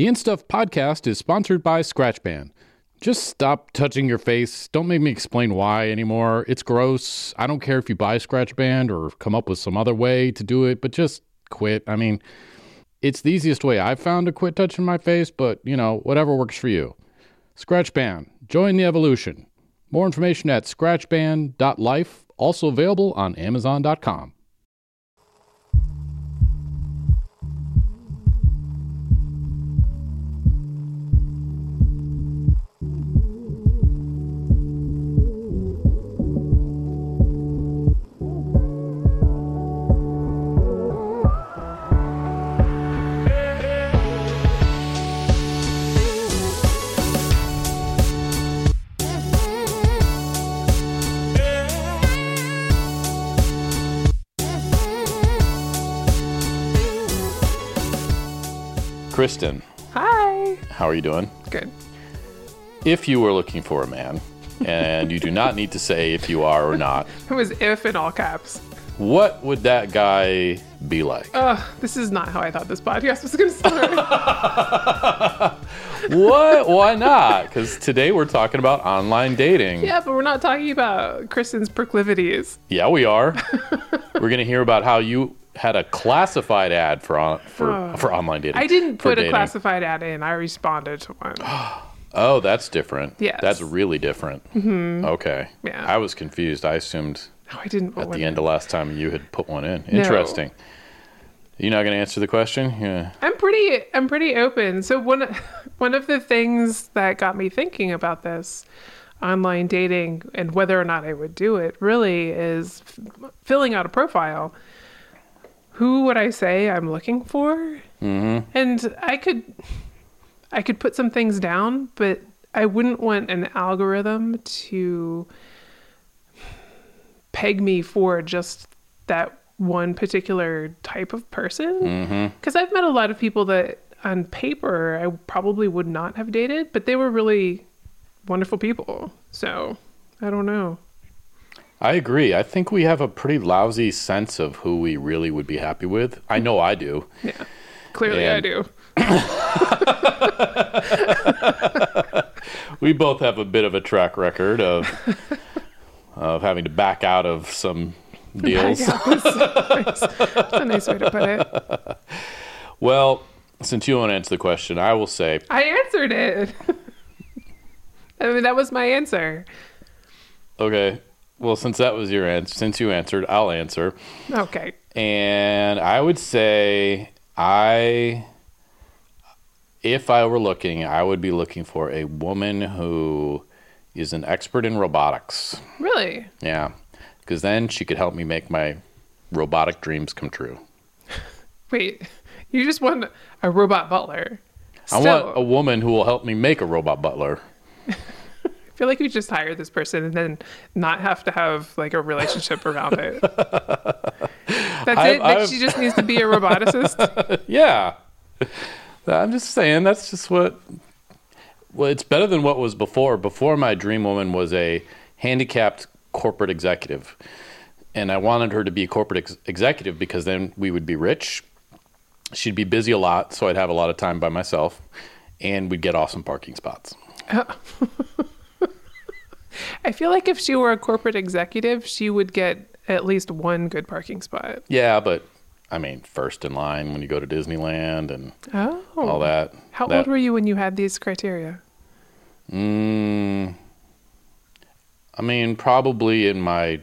The InStuff podcast is sponsored by ScratchBand. Just stop touching your face. Don't make me explain why anymore. It's gross. I don't care if you buy ScratchBand or come up with some other way to do it, but just quit. I mean, it's the easiest way I've found to quit touching my face, but, you know, whatever works for you. ScratchBand. Join the evolution. More information at scratchband.life. Also available on Amazon.com. Kristen. Hi. How are you doing? Good. If you were looking for a man, and you do not need to say if you are or not. It was if in all caps. What would that guy be like? This is not how I thought this podcast was going to start. What? Why not? Because today we're talking about online dating. Yeah, but we're not talking about Kristen's proclivities. Yeah, we are. We're going to hear about how you had a classified ad for online dating. I didn't put a classified ad in. I responded to one. Oh, that's different. Yes. That's really different. Mm-hmm. Okay. Yeah. I was confused. I assumed I didn't put at the end of last time you had put one in. Interesting. No. You're not going to answer the question? Yeah. I'm pretty open. So one of the things that got me thinking about this online dating and whether or not I would do it really is filling out a profile. Who would I say I'm looking for? Mm-hmm. And I could put some things down, but I wouldn't want an algorithm to peg me for just that one particular type of person. Mm-hmm. Because I've met a lot of people that on paper I probably would not have dated, but they were really wonderful people. So I don't know. I agree. I think we have a pretty lousy sense of who we really would be happy with. I know I do. Yeah. Clearly I do. We both have a bit of a track record of having to back out of some deals. That's a nice way to put it. Well, since you won't answer the question, I will say... I answered it. I mean, that was my answer. Okay. Well, since that was your answer, since you answered, I'll answer. Okay. And I would say if I were looking, I would be looking for a woman who is an expert in robotics. Really? Yeah. Because then she could help me make my robotic dreams come true. Wait, you just want a robot butler. I want a woman who will help me make a robot butler. I feel like we just hire this person and then not have to have like a relationship around it. She just needs to be a roboticist. Yeah. I'm just saying that's just well, it's better than what was before. Before, my dream woman was a handicapped corporate executive. And I wanted her to be a corporate executive because then we would be rich. She'd be busy a lot. So I'd have a lot of time by myself and we'd get awesome parking spots. I feel like if she were a corporate executive, she would get at least one good parking spot. Yeah, but I mean, first in line when you go to Disneyland and all that. How old were you when you had these criteria? I mean, probably in my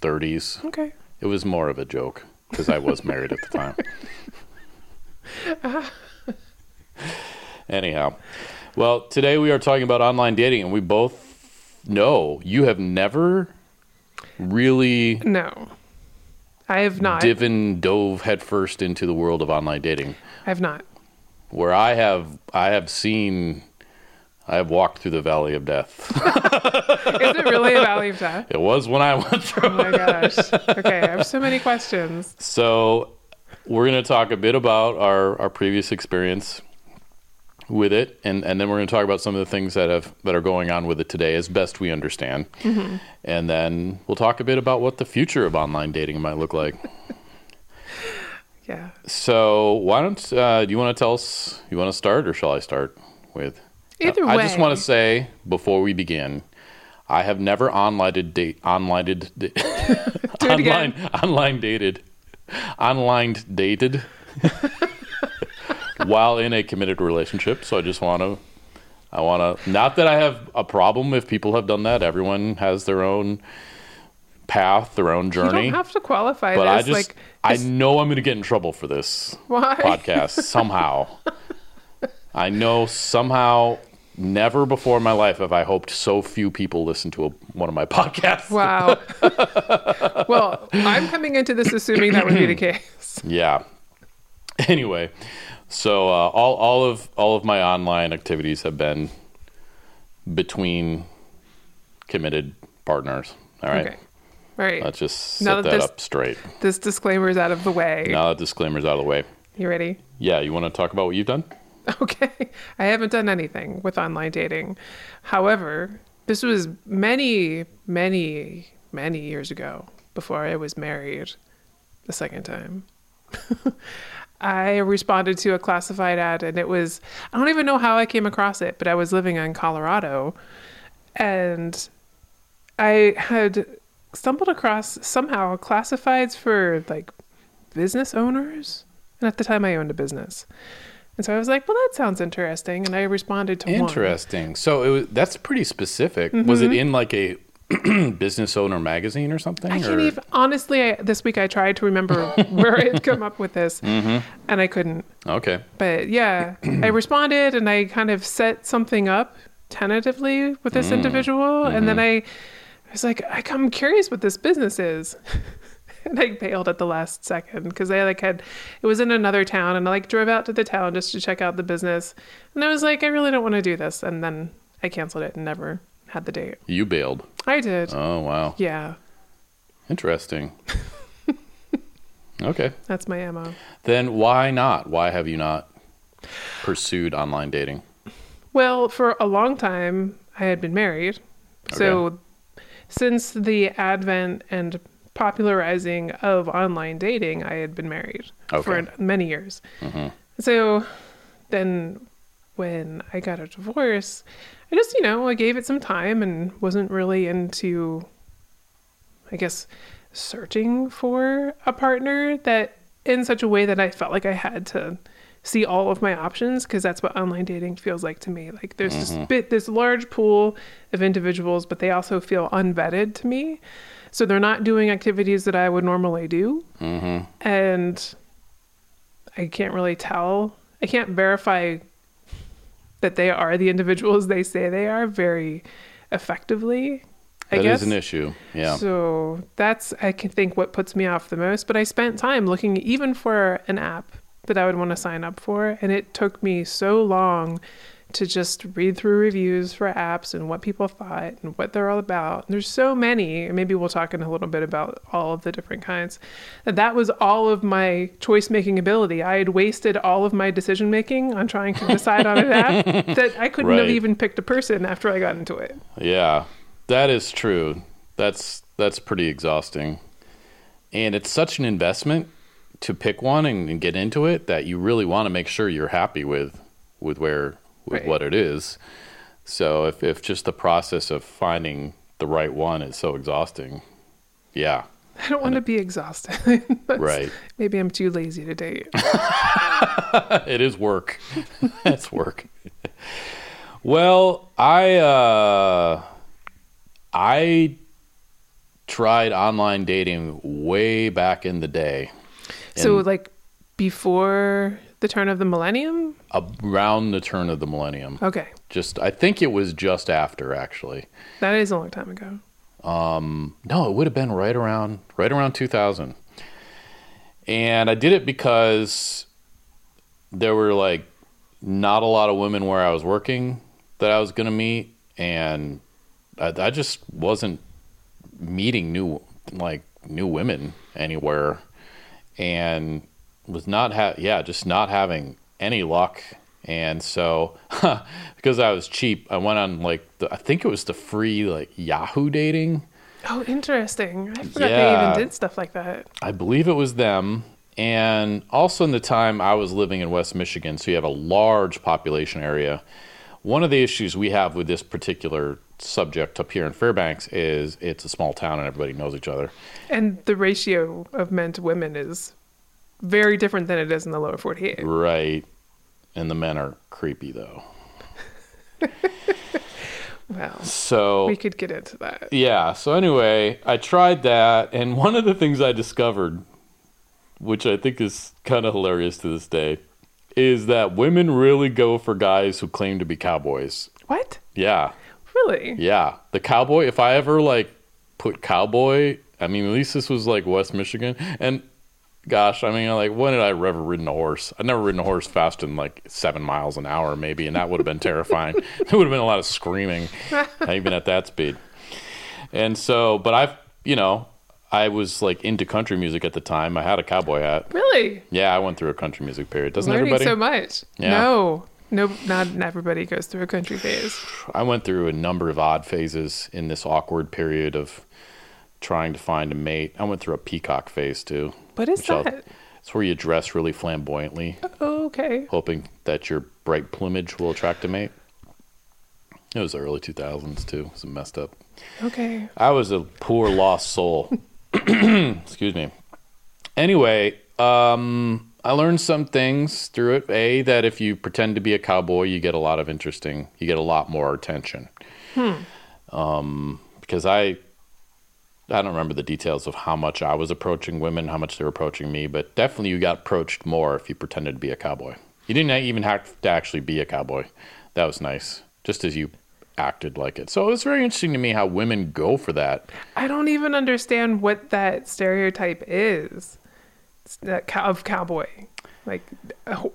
30s. Okay. It was more of a joke because I was married at the time. Anyhow, well, today we are talking about online dating, and we both... No, you have never really... No, I have not. Dove headfirst into the world of online dating. I have not. Where I have walked through the valley of death. Is it really a valley of death? It was when I went through. Oh my gosh. Okay, I have so many questions. So we're going to talk a bit about our previous experience with it, and then we're going to talk about some of the things that are going on with it today as best we understand. Mm-hmm. And then we'll talk a bit about what the future of online dating might look like. Yeah. So why don't do you want to tell us? You want to start, or shall I start with? Either way. I just want to say before we begin, I have never online dated while in a committed relationship. So I just want to. Not that I have a problem if people have done that. Everyone has their own path, their own journey. You don't have to qualify but this. I know I'm going to get in trouble for this podcast somehow. I know somehow never before in my life have I hoped so few people listen to one of my podcasts. Wow. Well, I'm coming into this assuming that would be the case. Yeah. Anyway. So all of my online activities have been between committed partners. All right. Okay. All right. Let's just set that up straight. This disclaimer is out of the way. Now that disclaimer's out of the way. You ready? Yeah. You want to talk about what you've done? Okay. I haven't done anything with online dating. However, this was many, many, many years ago before I was married the second time. I responded to a classified ad, and it was, I don't even know how I came across it, but I was living in Colorado and I had stumbled across somehow classifieds for like business owners. And at the time I owned a business. And so I was like, well, that sounds interesting. And I responded to one. Interesting. So that's pretty specific. Mm-hmm. Was it in like a business owner magazine or something? I can't even, honestly, this week I tried to remember where I had come up with this mm-hmm. and I couldn't. Okay. But yeah, I responded and I kind of set something up tentatively with this individual. Mm-hmm. And then I was like, I'm curious what this business is. And I bailed at the last second because I it was in another town and I drove out to the town just to check out the business. And I was like, I really don't want to do this. And then I canceled it and never had the date. You bailed. I did. Oh, wow. Yeah. Interesting. Okay. That's my MO. Then why not? Why have you not pursued online dating? Well, for a long time, I had been married. Okay. So since the advent and popularizing of online dating, I had been married for many years. Mm-hmm. So then when I got a divorce, I just, I gave it some time and wasn't really into, I guess, searching for a partner that in such a way that I felt like I had to see all of my options, because that's what online dating feels like to me. Like there's mm-hmm. this large pool of individuals, but they also feel unvetted to me. So they're not doing activities that I would normally do. Mm-hmm. And I can't really tell. I can't verify that they are the individuals they say they are very effectively, I guess. That is an issue, yeah. So that's, I can think, what puts me off the most. But I spent time looking even for an app that I would want to sign up for. And it took me so long to just read through reviews for apps and what people thought and what they're all about. And there's so many, and maybe we'll talk in a little bit about all of the different kinds. That was all of my choice-making ability. I had wasted all of my decision-making on trying to decide on an app that I couldn't have even picked a person after I got into it. Yeah, that is true. That's pretty exhausting. And it's such an investment to pick one and get into it that you really want to make sure you're happy with where... with what it is. So if just the process of finding the right one is so exhausting. Yeah. I don't want to be exhausted. Right. Maybe I'm too lazy to date. It is work. It's work. Well, I tried online dating way back in the day. So before the turn of the millennium? Around the turn of the millennium. Okay. I think it was just after, actually. That is a long time ago. No, it would have been right around 2000. And I did it because there were not a lot of women where I was working that I was going to meet, and I just wasn't meeting new women anywhere, and was just not having any luck. And so because I was cheap, I went on I think it was the free Yahoo dating. Oh, interesting. I forgot they even did stuff like that. I believe it was them. And also in the time I was living in West Michigan, so you have a large population area. One of the issues we have with this particular subject up here in Fairbanks is it's a small town and everybody knows each other. And the ratio of men to women is very different than it is in the lower 48. Right. And the men are creepy, though. Well, so we could get into that. Yeah. So anyway, I tried that. And one of the things I discovered, which I think is kind of hilarious to this day, is that women really go for guys who claim to be cowboys. What? Yeah. Really? Yeah. The cowboy, if I ever like put cowboy, I mean, at least this was like West Michigan. And gosh, I mean, like, when did I ever ridden a horse? I'd never ridden a horse faster than like 7 miles an hour maybe. And that would have been terrifying. There would have been a lot of screaming even at that speed. And so, but I've, you know, I was like into country music at the time. I had a cowboy hat. Really? Yeah, I went through a country music period. Doesn't everybody? So much. Yeah. No, not everybody goes through a country phase. I went through a number of odd phases in this awkward period of trying to find a mate. I went through a peacock phase too. What is that? It's where you dress really flamboyantly. Oh, okay. Hoping that your bright plumage will attract a mate. It was the early 2000s too. It was messed up. Okay. I was a poor lost soul. Excuse me. Anyway, I learned some things through it. A, that if you pretend to be a cowboy, you get a lot more attention. Because I don't remember the details of how much I was approaching women, how much they were approaching me, but definitely you got approached more if you pretended to be a cowboy. You didn't even have to actually be a cowboy. That was nice, just as you acted like it. So it was very interesting to me how women go for that. I don't even understand what that stereotype is of cowboy. Like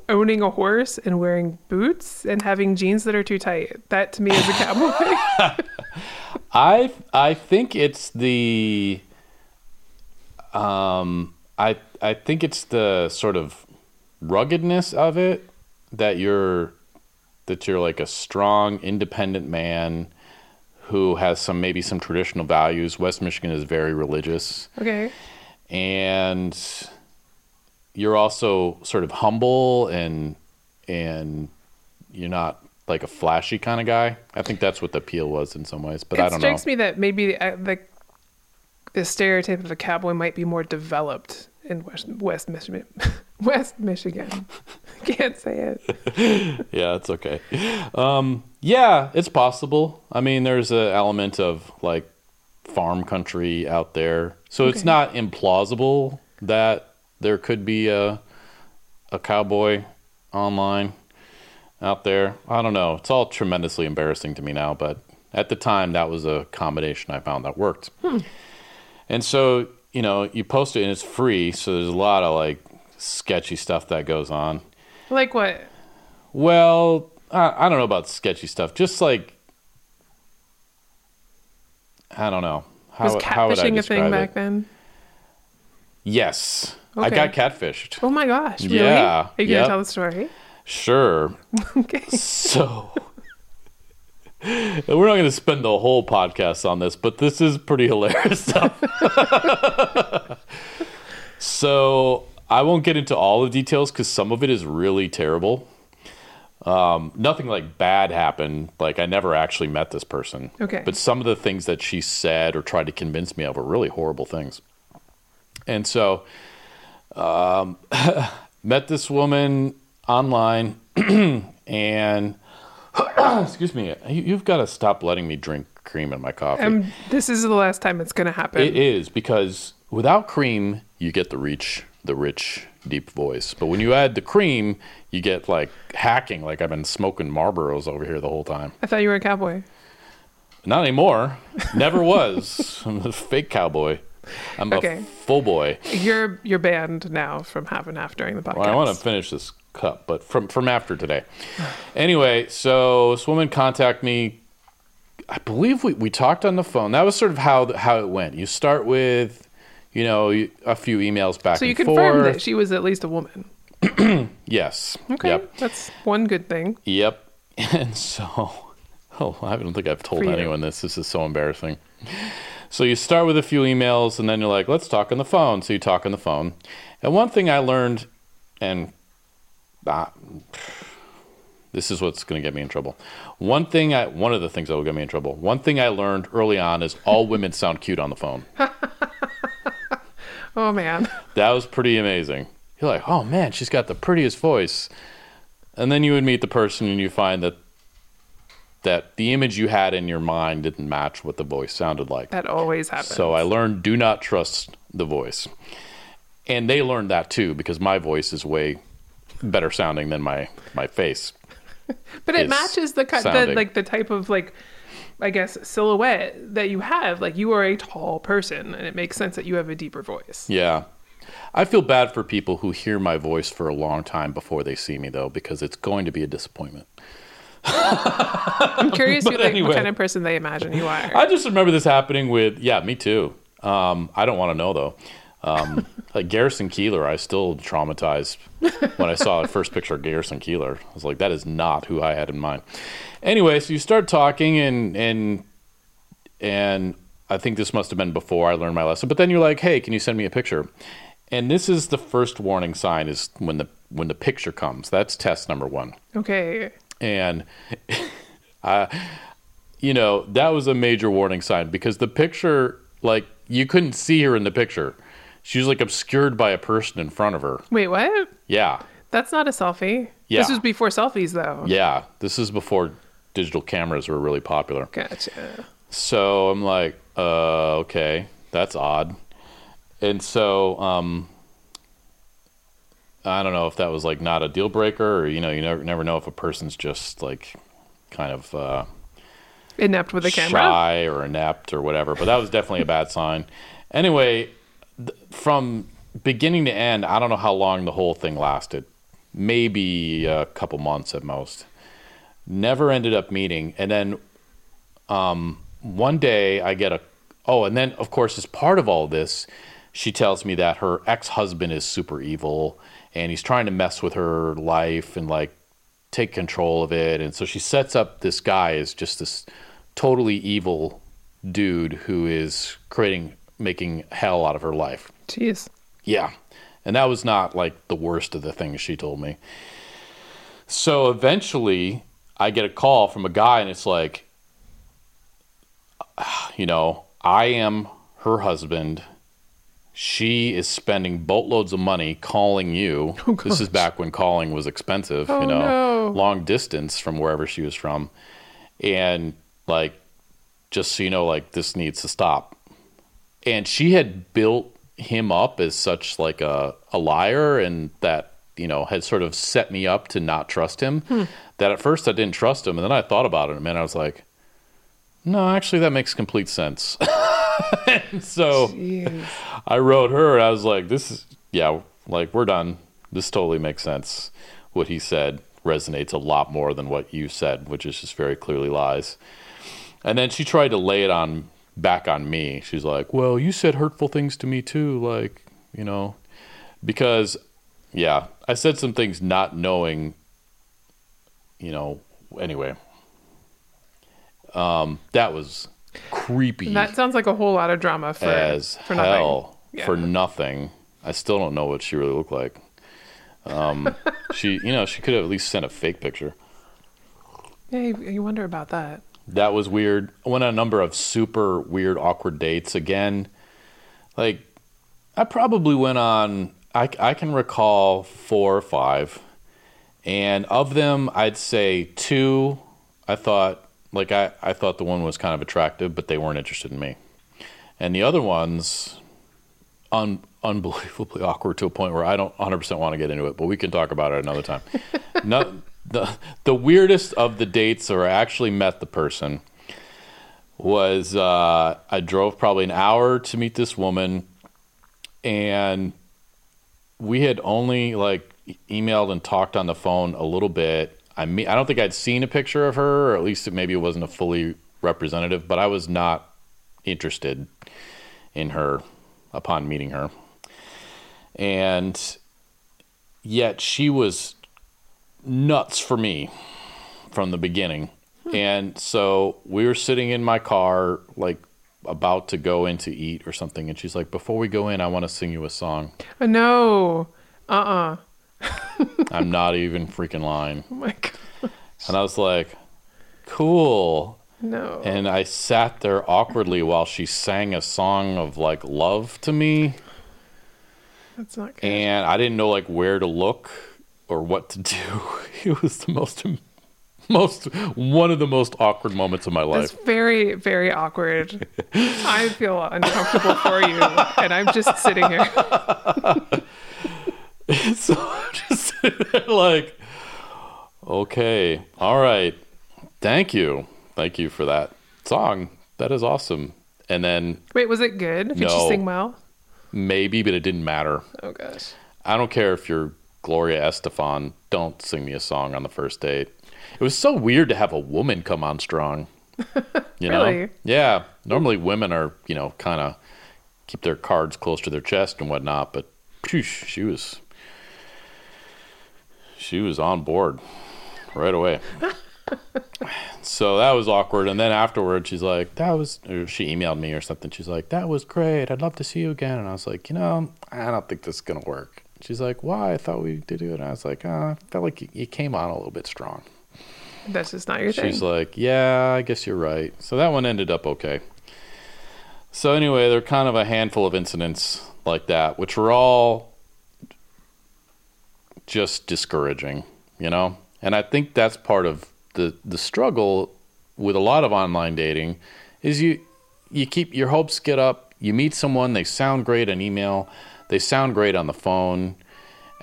owning a horse and wearing boots and having jeans that are too tight. That to me is a cowboy. I think it's the I think it's the sort of ruggedness of it, that you're like a strong, independent man who has maybe some traditional values. West Michigan is very religious. Okay. And you're also sort of humble and you're not like a flashy kind of guy. I think that's what the appeal was in some ways, but I don't know. It strikes me that maybe the stereotype of a cowboy might be more developed in West Michigan. West Michigan. Can't say it. Yeah, it's okay. Yeah, it's possible. I mean, there's an element of like farm country out there. So okay. It's not implausible that there could be a cowboy online out there. I don't know. It's all tremendously embarrassing to me now, but at the time, that was a combination I found that worked. And so, you know, you post it and it's free, so there's a lot of, like, sketchy stuff that goes on. Like what? Well, I don't know about sketchy stuff. Just, like, I don't know. Was catfishing a thing back then? Yes. Okay. I got catfished. Oh my gosh. Really? Yeah. Are you going to tell the story? Sure. Okay. So, we're not going to spend the whole podcast on this, but this is pretty hilarious stuff. So, I won't get into all the details because some of it is really terrible. Nothing like bad happened. Like, I never actually met this person. Okay. But some of the things that she said or tried to convince me of were really horrible things. And so, met this woman online, and excuse me, you've got to stop letting me drink cream in my coffee. This is the last time it's going to happen. It is, because without cream, you get the rich, deep voice. But when you add the cream, you get like hacking, like I've been smoking Marlboros over here the whole time. I thought you were a cowboy. Not anymore. Never was. I'm a fake cowboy. I'm okay. A full boy. You're banned now from half and half during the podcast. Well, I want to finish this cup, but from after today. Anyway, so this woman contacted me. I believe we talked on the phone. That was sort of how it went. You start with, you know, a few emails back and forth. So you confirmed that she was at least a woman. Yes. Okay. Yep. That's one good thing. Yep. And so, I don't think I've told anyone this. This is so embarrassing. So you start with a few emails, and then you're like, let's talk on the phone. So you talk on the phone. And one thing I learned, and this is what's going to get me in trouble. One of the things that will get me in trouble. One thing I learned early on is all women sound cute on the phone. Oh, man. That was pretty amazing. You're like, oh, man, she's got the prettiest voice. And then you would meet the person, and you find that the image you had in your mind didn't match what the voice sounded like. That always happens. So I learned, do not trust the voice. And they learned that, too, because my voice is way better sounding than my face. But it matches the type of, like, I guess, silhouette that you have. Like, you are a tall person, and it makes sense that you have a deeper voice. Yeah. I feel bad for people who hear my voice for a long time before they see me, though, because it's going to be a disappointment. I'm curious what kind of person they imagine you are. I just remember this happening with, yeah, me too. I don't want to know, though. Like Garrison Keillor, I still traumatized when I saw the first picture of Garrison Keillor. I was like, that is not who I had in mind. Anyway, so you start talking, and I think this must have been before I learned my lesson. But then you're like, hey, can you send me a picture? And this is the first warning sign, is when the picture comes. That's test number one. Okay. And that was a major warning sign, because the picture, like, you couldn't see her in the picture. She was, like, obscured by a person in front of her. Wait, what? Yeah. That's not a selfie. Yeah. This was before selfies, though. Yeah. This is before digital cameras were really popular. Gotcha. So I'm like, okay, that's odd. And so I don't know if that was, like, not a deal breaker, or, you never know if a person's just, like, kind of inept with a camera, shy or inept or whatever. But that was definitely a bad sign. Anyway, from beginning to end, I don't know how long the whole thing lasted. Maybe a couple months at most. Never ended up meeting. And then one day I get and then, of course, as part of all this, she tells me that her ex-husband is super evil, and he's trying to mess with her life and, like, take control of it. And so she sets up this guy as just this totally evil dude who is making hell out of her life. Jeez. Yeah. And that was not, like, the worst of the things she told me. So eventually I get a call from a guy, and it's like, I am her husband. She is spending boatloads of money calling you. Oh, this is back when calling was expensive, long distance from wherever she was from. And, like, just so you know, like, this needs to stop. And she had built him up as such, like, a liar, and that, had sort of set me up to not trust him. That at first I didn't trust him. And then I thought about it a minute. I was like, no, actually, that makes complete sense. And so jeez. I wrote her, and I was like, this is, yeah, like, we're done. This totally makes sense. What he said resonates a lot more than what you said, which is just very clearly lies. And then she tried to lay it back on me. She's like, well, you said hurtful things to me too. Like, because, yeah, I said some things not knowing, anyway. That was creepy. That sounds like a whole lot of drama for nothing. I still don't know what she really looked like. She could have at least sent a fake picture. Yeah, you wonder about that. That was weird. I went on a number of super weird, awkward dates again. Like, I probably went on, I can recall 4 or 5. And of them, I'd say 2, I thought, like, I thought the one was kind of attractive, but they weren't interested in me. And the other one's unbelievably awkward to a point where I don't 100% want to get into it, but we can talk about it another time. The weirdest of the dates where I actually met the person was I drove probably an hour to meet this woman, and we had only, like, emailed and talked on the phone a little bit. I don't think I'd seen a picture of her, or at least it wasn't a fully representative, but I was not interested in her upon meeting her. And yet she was nuts for me from the beginning. And so we were sitting in my car, like, about to go in to eat or something, and she's like, before we go in, I want to sing you a song. No. I'm not even freaking lying. Oh my gosh. And I was like, cool. No. And I sat there awkwardly while she sang a song of like love to me. That's not good. And I didn't know like where to look or what to do. It was the most one of the most awkward moments of my life. It's very, very awkward. I feel uncomfortable for you, and I'm just sitting here. So I'm just sitting there like, okay, all right, thank you for that song. That is awesome. And then, wait, was it good? Did you sing well? Maybe, but it didn't matter. Oh gosh. I don't care if you're Gloria Estefan. Don't sing me a song on the first date. It was so weird to have a woman come on strong. You really? Know? Yeah. Normally women are, you know, kind of keep their cards close to their chest and whatnot. But phew, she was on board right away. So that was awkward. And then afterward, she's like, or she emailed me or something. She's like, that was great. I'd love to see you again. And I was like, you know, I don't think this is going to work. She's like, why? I thought we did it. And I was like, I felt like you came on a little bit strong. That's just not your thing. She's like, yeah, I guess you're right. So that one ended up okay. So anyway, there are kind of a handful of incidents like that, which were all just discouraging, you know? And I think that's part of the struggle with a lot of online dating is you keep your hopes get up, you meet someone, they sound great on email, they sound great on the phone,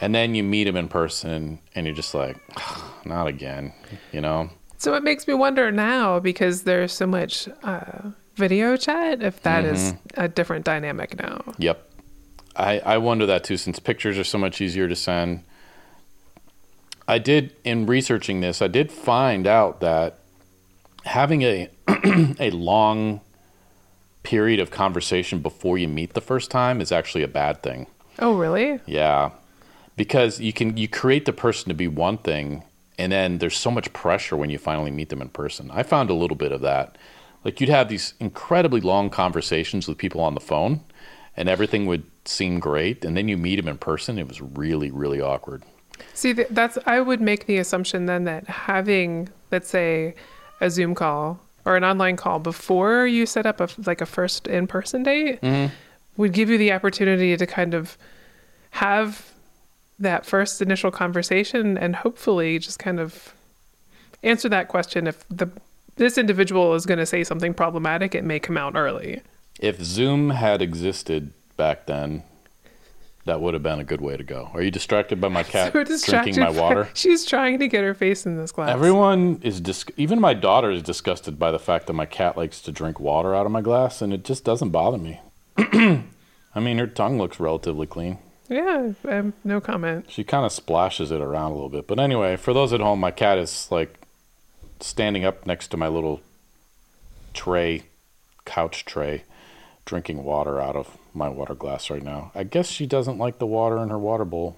and then you meet them in person, and you're just like, not again, you know? So it makes me wonder now, because there's so much video chat, if that is a different dynamic now. Yep. I wonder that too, since pictures are so much easier to send. I did, in researching this, I did find out that having a long period of conversation before you meet the first time is actually a bad thing. Oh, really? Yeah. Because you create the person to be one thing, and then there's so much pressure when you finally meet them in person. I found a little bit of that. Like, you'd have these incredibly long conversations with people on the phone, and everything would seem great, and then you meet them in person, it was really, really awkward. See, I would make the assumption then that having, let's say, a Zoom call or an online call before you set up a first in-person date would give you the opportunity to kind of have that first initial conversation and hopefully just kind of answer that question. If this individual is going to say something problematic, it may come out early. If Zoom had existed back then, that would have been a good way to go. Are you distracted by my cat drinking my water? She's trying to get her face in this glass. Everyone is even my daughter is disgusted by the fact that my cat likes to drink water out of my glass, and it just doesn't bother me. I mean, her tongue looks relatively clean. Yeah, no comment. She kind of splashes it around a little bit. But anyway, for those at home, my cat is like standing up next to my little couch tray, drinking water out of my water glass right now. I guess she doesn't like the water in her water bowl.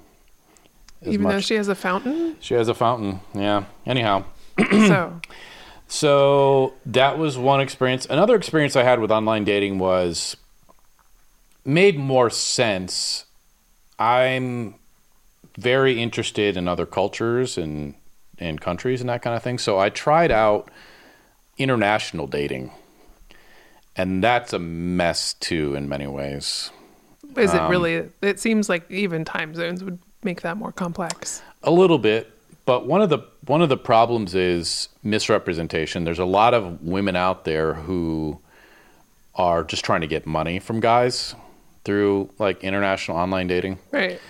Even though she has a fountain? She has a fountain, yeah. Anyhow. So that was one experience. Another experience I had with online dating was made more sense. I'm very interested in other cultures and countries and that kind of thing. So I tried out international dating, and that's a mess too in many ways. Is it really? It seems like even time zones would make that more complex. A little bit, but one of the problems is misrepresentation. There's a lot of women out there who are just trying to get money from guys through like international online dating. Right.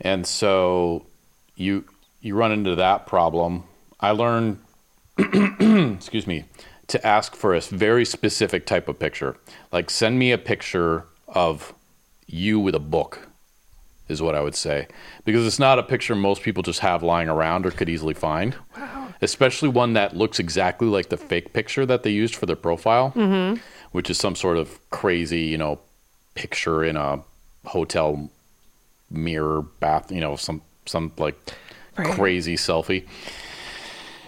And so you run into that problem. I learned, excuse me, to ask for a very specific type of picture. Like, send me a picture of you with a book is what I would say. Because it's not a picture most people just have lying around or could easily find. Wow. Especially one that looks exactly like the fake picture that they used for their profile, which is some sort of crazy, you know, picture in a hotel mirror bath, you know, some like right. Crazy selfie.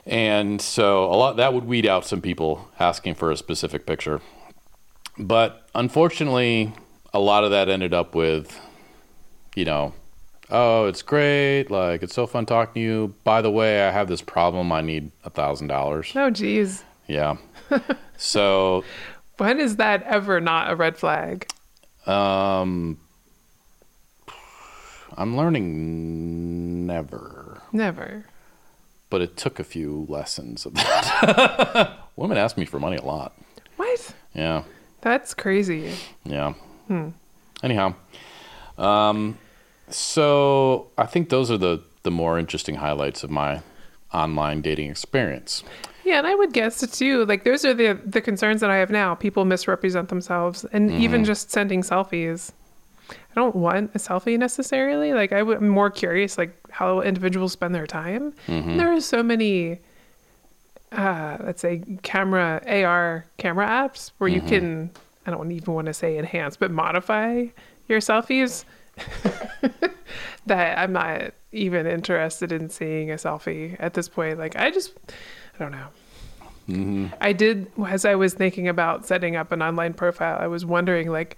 And so a lot that would weed out some people asking for a specific picture. But unfortunately, a lot of that ended up with, you know, oh, it's great. Like, it's so fun talking to you. By the way, I have this problem. I need $1,000. Oh, geez. Yeah. So. When is that ever not a red flag? I'm learning never. Never. But it took a few lessons of that. Women ask me for money a lot. What? Yeah. That's crazy. Yeah. Anyhow. So I think those are the more interesting highlights of my online dating experience. Yeah, and I would guess too, like those are the concerns that I have now. People misrepresent themselves and even just sending selfies. I don't want a selfie necessarily. Like I'm more curious like how individuals spend their time. Mm-hmm. And there are so many, let's say AR camera apps where you can, I don't even want to say enhance, but modify your selfies. That I'm not even interested in seeing a selfie at this point. Like I don't know. Mm-hmm. I did, as I was thinking about setting up an online profile, I was wondering like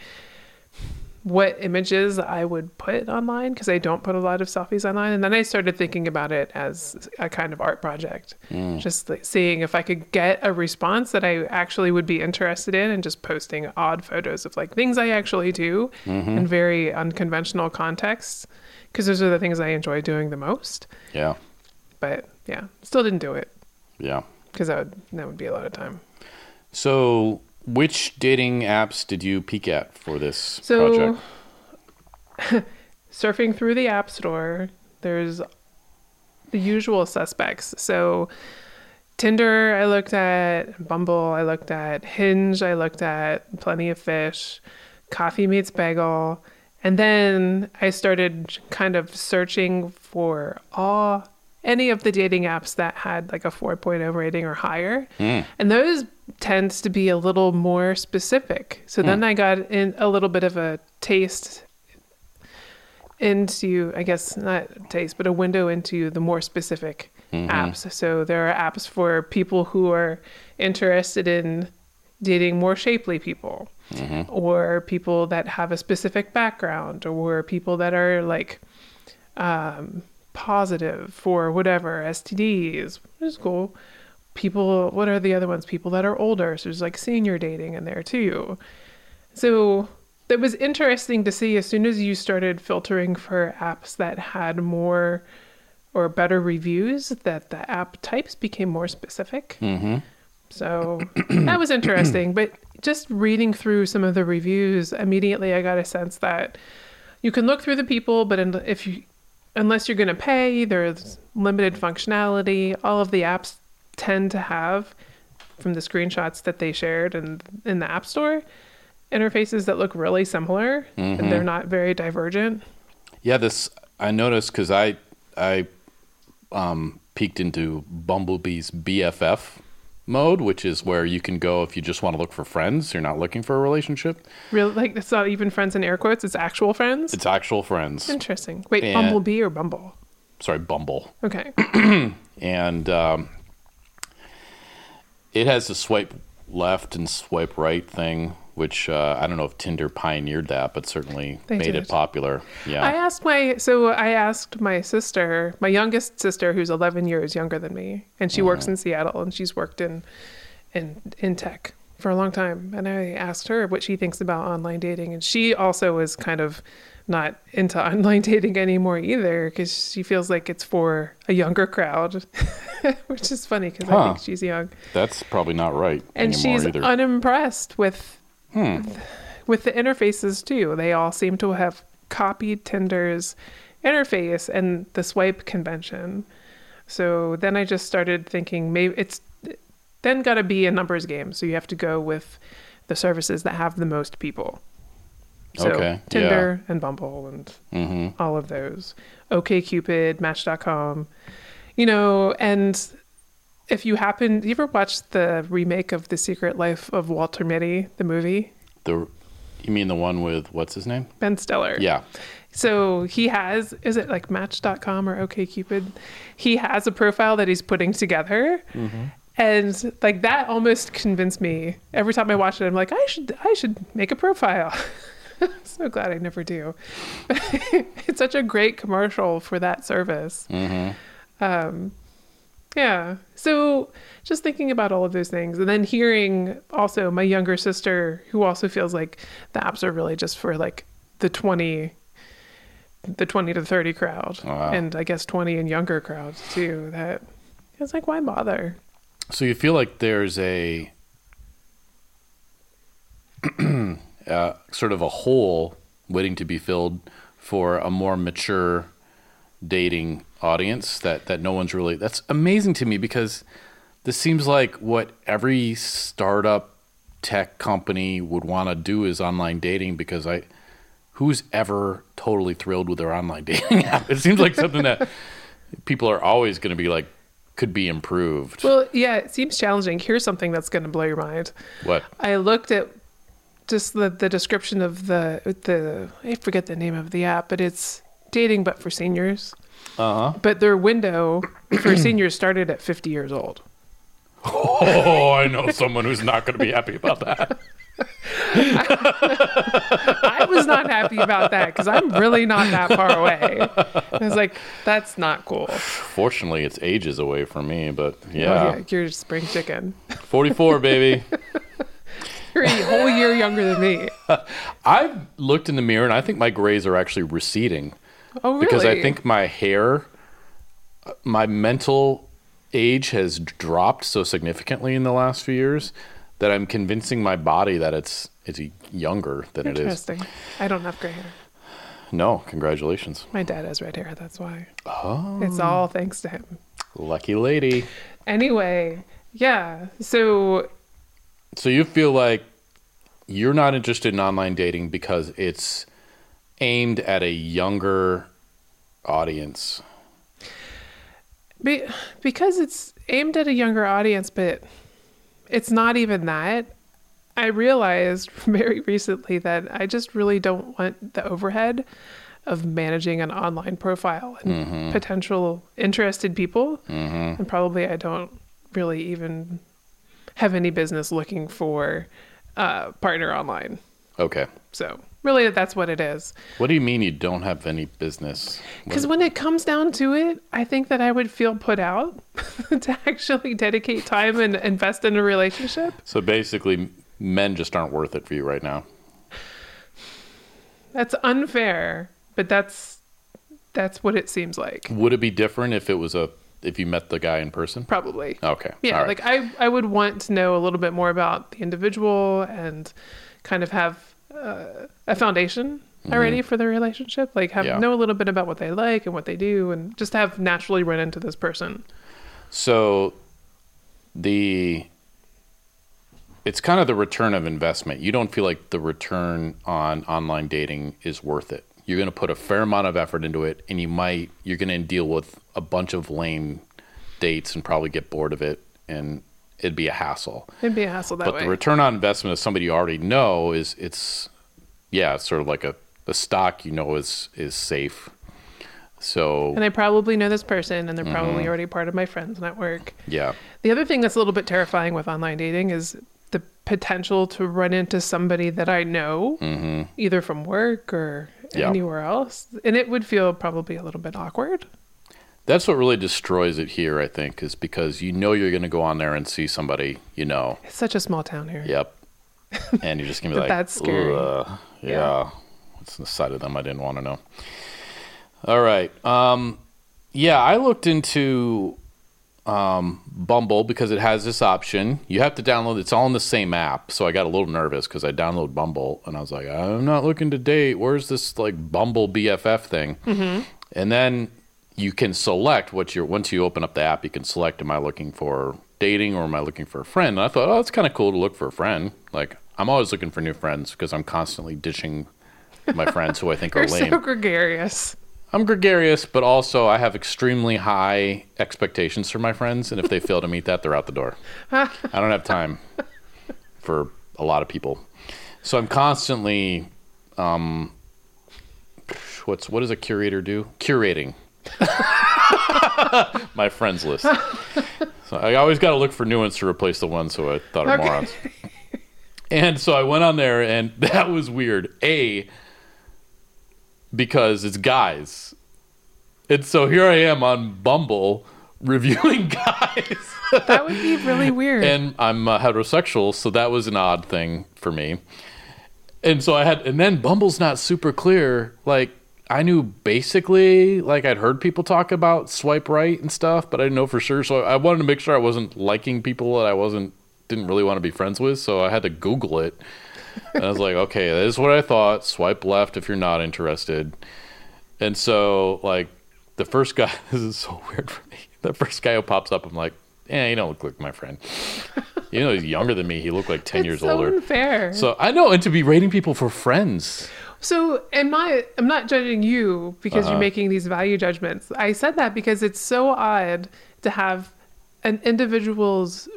what images I would put online because I don't put a lot of selfies online. And then I started thinking about it as a kind of art project, just like seeing if I could get a response that I actually would be interested in and just posting odd photos of like things I actually do in very unconventional contexts because those are the things I enjoy doing the most. Yeah. But yeah, still didn't do it. Yeah. Because that would be a lot of time. So which dating apps did you peek at for this project? Surfing through the App Store, there's the usual suspects. So Tinder I looked at, Bumble I looked at, Hinge I looked at, Plenty of Fish, Coffee Meets Bagel. And then I started kind of searching for any of the dating apps that had like a 4.0 rating or higher. And those tends to be a little more specific. So then I got in a little bit of a taste into, I guess not taste, but a window into the more specific apps. So there are apps for people who are interested in dating more shapely people or people that have a specific background or people that are like, positive for whatever STDs, which is cool. People, what are the other ones? People that are older. So there's like senior dating in there too. So that was interesting to see as soon as you started filtering for apps that had more or better reviews, that the app types became more specific. So that was interesting. But just reading through some of the reviews, immediately I got a sense that you can look through the people, but unless you're going to pay, there's limited functionality. All of the apps tend to have, from the screenshots that they shared and in the App Store, interfaces that look really similar, and they're not very divergent. Yeah, this I noticed because I peeked into Bumblebee's BFF mode, which is where you can go if you just want to look for friends. You're not looking for a relationship. Really? Like, it's not even friends in air quotes. It's actual friends? It's actual friends. Interesting. Wait, and Bumblebee or Bumble? Sorry, Bumble. Okay. And it has a swipe left and swipe right thing, which I don't know if Tinder pioneered that, but certainly they made it popular. Yeah. I asked my sister, my youngest sister, who's 11 years younger than me, and she works in Seattle, and she's worked in tech for a long time. And I asked her what she thinks about online dating, and she also is kind of not into online dating anymore either because she feels like it's for a younger crowd, which is funny because I think she's young. That's probably not right and anymore she's either. Unimpressed with the interfaces too. They all seem to have copied Tinder's interface and the swipe convention. So then I just started thinking maybe it's then got to be a numbers game. So you have to go with the services that have the most people. So okay. Tinder and Bumble and all of those. OkCupid, Match.com, you know, and if you ever watched the remake of The Secret Life of Walter Mitty, the movie? You mean the one with, what's his name? Ben Stiller. Yeah. So he has, is it like Match.com or OkCupid? He has a profile that he's putting together. And like that almost convinced me. Every time I watch it, I'm like, I should make a profile. I'm so glad I never do. It's such a great commercial for that service. Mm-hmm. Yeah. So just thinking about all of those things, and then hearing also my younger sister, who also feels like the apps are really just for like the 20 to 30 crowd. Wow. And I guess 20 and younger crowds too, that it's like, why bother? So you feel like there's a sort of a hole waiting to be filled for a more mature dating audience that no one's really... That's amazing to me, because this seems like what every startup tech company would want to do is online dating, because who's ever totally thrilled with their online dating app? It seems like something that people are always going to be like, could be improved. Well, yeah, it seems challenging. Here's something that's going to blow your mind. What? I looked at just the description of the I forget the name of the app, but it's dating but for seniors. Uh-huh. But their window for seniors started at 50 years old. Oh, I know someone who's not going to be happy about that. I was not happy about that, because I'm really not that far away. I was like, that's not cool. Fortunately, it's ages away from me, but yeah. Oh, yeah, you're a spring chicken. 44, baby. You're a whole year younger than me. I've looked in the mirror, and I think my grays are actually receding. Oh, really? Because I think my hair, my mental age has dropped so significantly in the last few years that I'm convincing my body that it's younger than it is. Interesting. I don't have gray hair. No, congratulations. My dad has red hair, that's why. Oh. It's all thanks to him. Lucky lady. Anyway, yeah. So you feel like you're not interested in online dating because it's aimed at a younger audience. Because it's aimed at a younger audience, but... It's not even that. I realized very recently that I just really don't want the overhead of managing an online profile and mm-hmm. potential interested people. Mm-hmm. And probably I don't really even have any business looking for a partner online. Okay. So really that's what it is. What do you mean you don't have any business? Because when it comes down to it, I think that I would feel put out to actually dedicate time and invest in a relationship. So basically, men just aren't worth it for you right now. That's unfair, but that's what it seems like. Would it be different if it was if you met the guy in person? Probably. Okay. Yeah, all right. Like I would want to know a little bit more about the individual and kind of have a foundation already mm-hmm. for their relationship, like know a little bit about what they like and what they do, and just have naturally run into this person. So it's kind of the return of investment. You don't feel like the return on online dating is worth it. You're going to put a fair amount of effort into it, and you're going to deal with a bunch of lame dates and probably get bored of it, and it'd be a hassle. It'd be a hassle that way. But the return on investment of somebody you already know it's sort of like a stock you know is safe. So. And I probably know this person, and they're mm-hmm. probably already part of my friend's network. Yeah. The other thing that's a little bit terrifying with online dating is the potential to run into somebody that I know, mm-hmm. either from work or anywhere else. And it would feel probably a little bit awkward. That's what really destroys it here, I think, is because you know you're going to go on there and see somebody you know. It's such a small town here. Yep. And you're just going to be like, that's scary. Yeah. It's the side of them I didn't want to know. All right. Yeah, I looked into Bumble because it has this option. You have to download. It's all in the same app. So I got a little nervous because I downloaded Bumble, and I was like, I'm not looking to date. Where's this like Bumble BFF thing? Mm-hmm. And then... You can select once you open up the app, you can select, am I looking for dating or am I looking for a friend? And I thought, it's kind of cool to look for a friend. Like, I'm always looking for new friends because I'm constantly ditching my friends who I think are lame. You're so gregarious. I'm gregarious, but also I have extremely high expectations for my friends. And if they fail to meet that, they're out the door. I don't have time for a lot of people. So I'm constantly, what does a curator do? Curating. My friends list. So I always got to look for new ones to replace the ones who I thought are morons. And so I went on there, and that was weird. A, because it's guys. And so here I am on Bumble reviewing guys. That would be really weird. And I'm heterosexual, so that was an odd thing for me. And so I had, and then Bumble's not super clear. Like, I knew basically, like, I'd heard people talk about swipe right and stuff, but I didn't know for sure. So I wanted to make sure I wasn't liking people that I didn't really want to be friends with, so I had to Google it. And I was like, okay, that is what I thought. Swipe left if you're not interested. And so, like, the first guy, this is so weird for me. The first guy who pops up, I'm like, he don't look like my friend. You know, he's younger than me. He looked like 10 years older. It's so unfair. So, I know, and to be rating people for friends. So, I'm not judging you because you're making these value judgments. I said that because it's so odd to have an individual's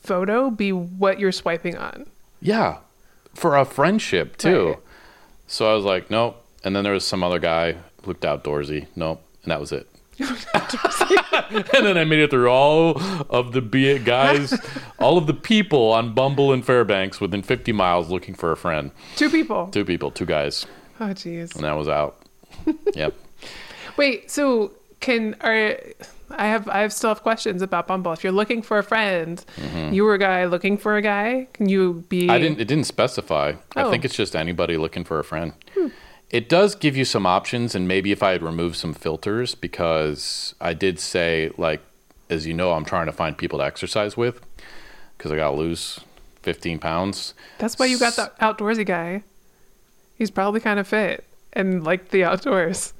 photo be what you're swiping on. Yeah, for a friendship too. Right. So I was like, nope. And then there was some other guy looked outdoorsy. Nope. And that was it. And then I made it through all of the guys, all of the people on Bumble and Fairbanks within 50 miles looking for a friend. Two people, two guys. Oh, jeez. And that was out. Yep. Wait, so I still have questions about Bumble. If you're looking for a friend, you were a guy looking for a guy, can you be... It didn't specify. Oh. I think it's just anybody looking for a friend. Hmm. It does give you some options, and maybe if I had removed some filters, because I did say, like, as you know, I'm trying to find people to exercise with, because I got to lose 15 pounds. That's why you got the outdoorsy guy. He's probably kind of fit and liked the outdoors.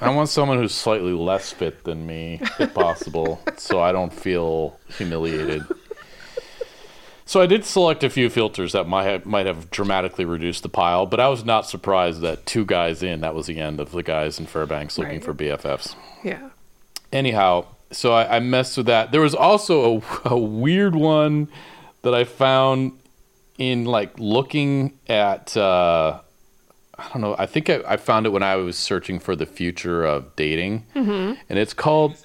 I want someone who's slightly less fit than me, if possible, so I don't feel humiliated. So I did select a few filters that might have dramatically reduced the pile, but I was not surprised that two guys in, that was the end of the guys in Fairbanks looking for BFFs. Yeah. Anyhow, so I messed with that. There was also a weird one that I found in, like, looking at... I don't know. I think I found it when I was searching for the future of dating. Mm-hmm. And it's called...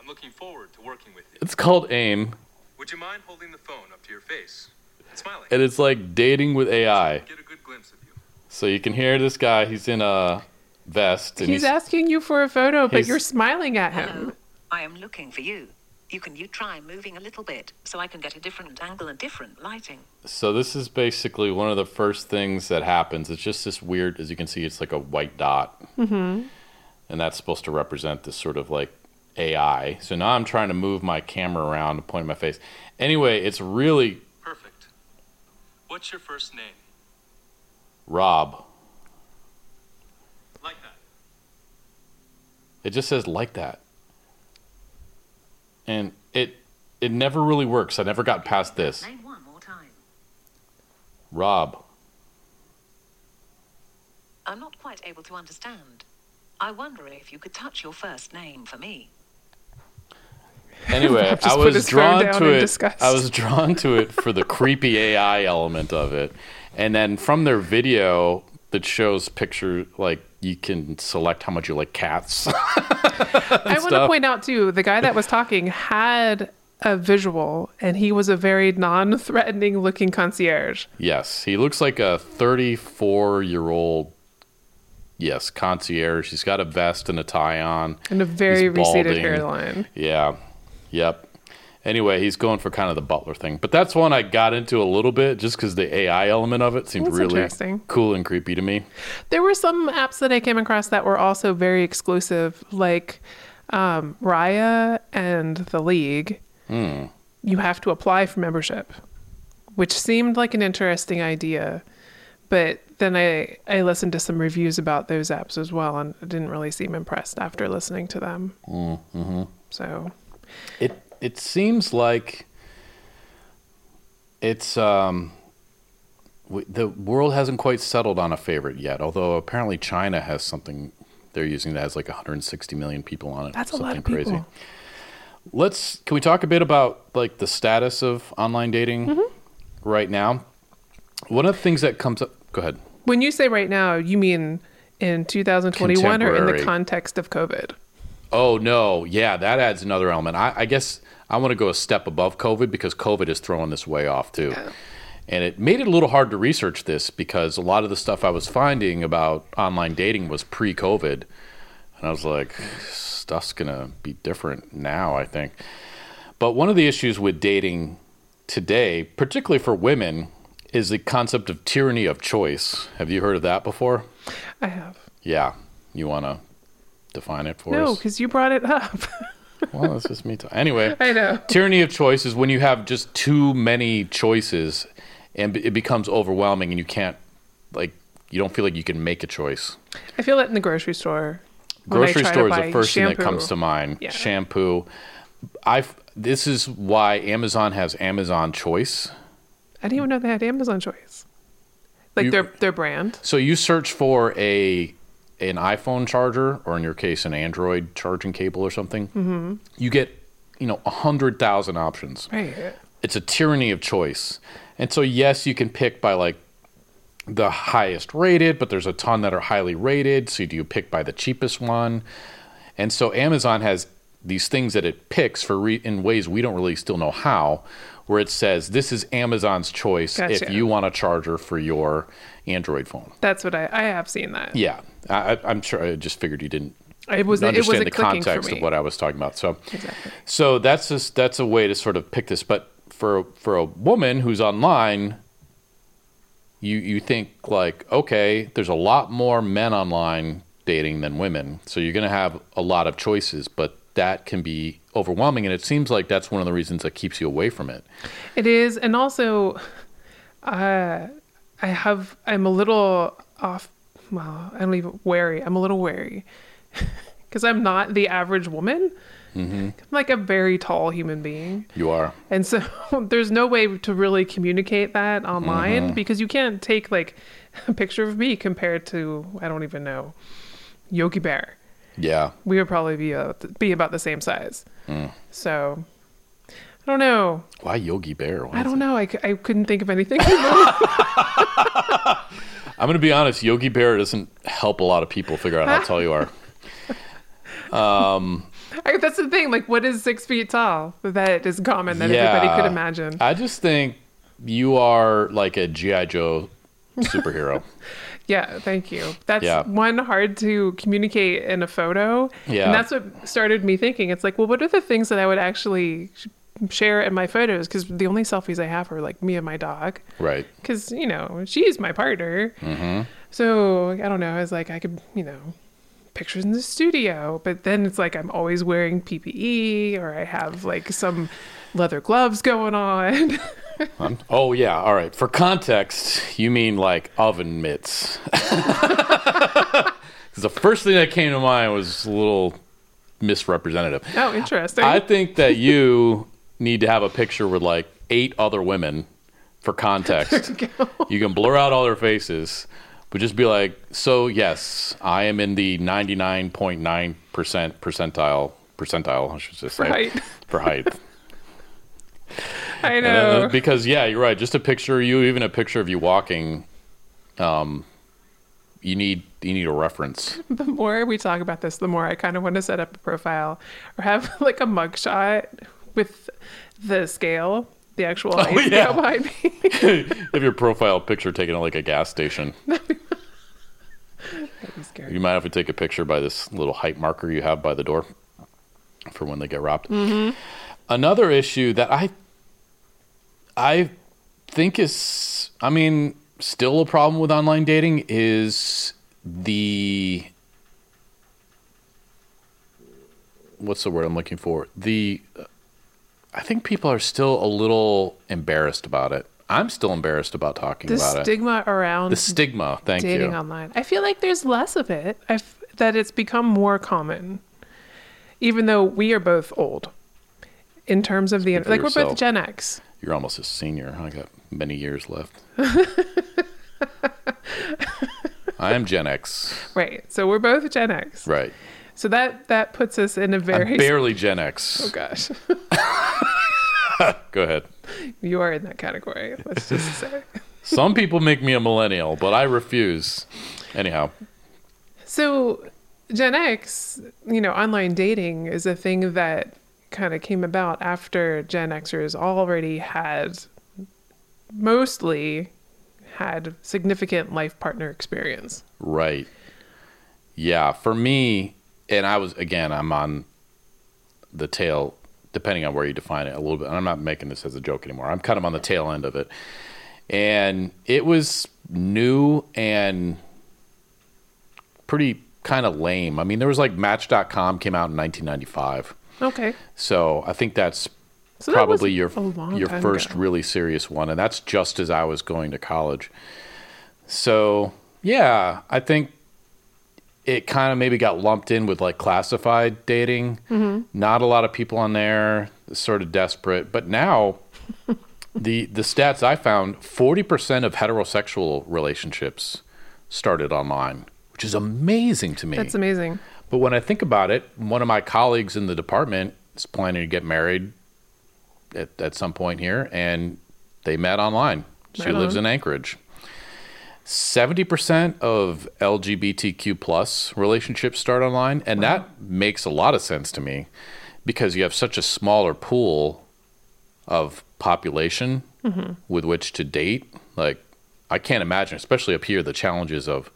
I'm looking forward to working with you. It's called AIM. Would you mind holding the phone up to your face and smiling? And it's like dating with AI. Get a good glimpse of you. So you can hear this guy. He's in a vest. And he's asking you for a photo, but you're smiling at him. Hello. I am looking for you. Can you try moving a little bit so I can get a different angle and different lighting? So this is basically one of the first things that happens. It's just this weird, as you can see, it's like a white dot. Mm-hmm. And that's supposed to represent this sort of like AI. So now I'm trying to move my camera around to point at my face. Anyway, it's really... Perfect. What's your first name? Rob. Like that. It just says like that. And it never really works. I never got past this. Name one more time. Rob. I'm not quite able to understand. I wonder if you could touch your first name for me. Anyway, I was drawn to it. I was drawn to it for the creepy AI element of it. And then from their video that shows picture, like, you can select how much you like cats. I want to point out, too, the guy that was talking had a visual, and he was a very non-threatening looking concierge. Yes, he looks like a 34-year-old, concierge. He's got a vest and a tie on. And a very receded hairline. Yeah, yep. Anyway, he's going for kind of the butler thing. But that's one I got into a little bit just because the AI element of it seemed really cool and creepy to me. There were some apps that I came across that were also very exclusive, like Raya and The League. Mm. You have to apply for membership, which seemed like an interesting idea. But then I listened to some reviews about those apps as well, and I didn't really seem impressed after listening to them. Mm-hmm. So... It seems like it's the world hasn't quite settled on a favorite yet, although apparently China has something they're using that has like 160 million people on it. That's a lot of people. Crazy. Can we talk a bit about like the status of online dating right now? One of the things that comes up... Go ahead. When you say right now, you mean in 2021 are in the context of COVID. Oh, no. Yeah, that adds another element. I guess I want to go a step above COVID because COVID is throwing this way off, too. Yeah. And it made it a little hard to research this because a lot of the stuff I was finding about online dating was pre-COVID. And I was like, stuff's going to be different now, I think. But one of the issues with dating today, particularly for women, is the concept of tyranny of choice. Have you heard of that before? I have. Yeah. You want to define it for us? No, because you brought it up. Well, that's just me talking. Anyway. I know. Tyranny of choice is when you have just too many choices and it becomes overwhelming and you can't, like, you don't feel like you can make a choice. I feel that in the grocery store. Grocery store is the first thing that comes to mind. Yeah. Shampoo. This is why Amazon has Amazon Choice. I didn't even know they had Amazon Choice. Like their brand. So you search for an iPhone charger, or in your case, an Android charging cable or something. Mm-hmm. You get, 100,000 options. Right. It's a tyranny of choice. And so, yes, you can pick by like the highest rated, but there's a ton that are highly rated. So do you pick by the cheapest one? And so Amazon has these things that it picks for in ways we don't really still know how, where it says, this is Amazon's choice. Gotcha. If you want a charger for your Android phone. That's what I have seen that. Yeah. I'm sure. I just figured you didn't understand the context of what I was talking about. So, exactly. So that's a way to sort of pick this. But for a woman who's online, you think like, okay, there's a lot more men online dating than women. So you're going to have a lot of choices, but that can be overwhelming. And it seems like that's one of the reasons that keeps you away from it. It is. And also, I'm a little off. Well, I don't even wary. I'm a little wary because I'm not the average woman. Mm-hmm. I'm like a very tall human being. You are. And so there's no way to really communicate that online, mm-hmm. because you can't take like a picture of me compared to, I don't even know, Yogi Bear. Yeah. We would probably be about the same size. Mm. So, I don't know. Why Yogi Bear? Why I don't know. I couldn't think of anything. I'm going to be honest. Yogi Bear doesn't help a lot of people figure out how tall you are. That's the thing. Like, what is 6 feet tall? That is common that everybody could imagine. I just think you are like a G.I. Joe superhero. Yeah, thank you. That's one hard to communicate in a photo. Yeah. And that's what started me thinking. It's like, well, what are the things that I would actually share in my photos? Because the only selfies I have are like me and my dog. Right. Because, she's my partner. Mm-hmm. So, I don't know. I was like, I could, pictures in the studio. But then it's like I'm always wearing PPE or I have like some leather gloves going on. Oh, yeah. All right. For context, you mean like oven mitts. Because the first thing that came to mind was a little misrepresentative. Oh, interesting. I think that you need to have a picture with like 8 other women for context. You can blur out all their faces, but just be like, so yes, I am in the 99.9% percentile, I should just say. For height. I know. Because, you're right. Just a picture of you, even a picture of you walking, you need a reference. The more we talk about this, the more I kind of want to set up a profile or have like a mugshot with the scale, the actual scale behind me. Have your profile picture taken at like a gas station. That'd be scary. You might have to take a picture by this little height marker you have by the door for when they get robbed. Mm-hmm. Another issue that I think is, still a problem with online dating is what's the word I'm looking for? I think people are still a little embarrassed about it. I'm still embarrassed about talking about it. The stigma around dating online. I feel like there's less of it, that it's become more common, even though we are both old. In terms of we're both Gen X. You're almost a senior. I got many years left. I am Gen X. Right. So we're both Gen X. Right. So that puts us in a very... I'm barely Gen X. Oh, gosh. Go ahead. You are in that category. Let's just say. Some people make me a millennial, but I refuse. Anyhow. So Gen X, you know, online dating is a thing that kind of came about after Gen Xers already had mostly had significant life partner experience. Right. Yeah. For me, and I was, again, I'm on the tail, depending on where you define it a little bit. And I'm not making this as a joke anymore. I'm kind of on the tail end of it. And it was new and pretty kind of lame. I mean, there was like Match.com came out in 1995. Okay. So I think that's probably your first really serious one. And that's just as I was going to college. So, yeah, I think it kind of maybe got lumped in with like classified dating. Mm-hmm. Not a lot of people on there, sort of desperate. But now the stats I found, 40% of heterosexual relationships started online, which is amazing to me. That's amazing. But when I think about it, one of my colleagues in the department is planning to get married at some point here, and they met online. She lives in Anchorage. 70% of LGBTQ plus relationships start online, and that makes a lot of sense to me because you have such a smaller pool of population with which to date. Like, I can't imagine, especially up here, the challenges of,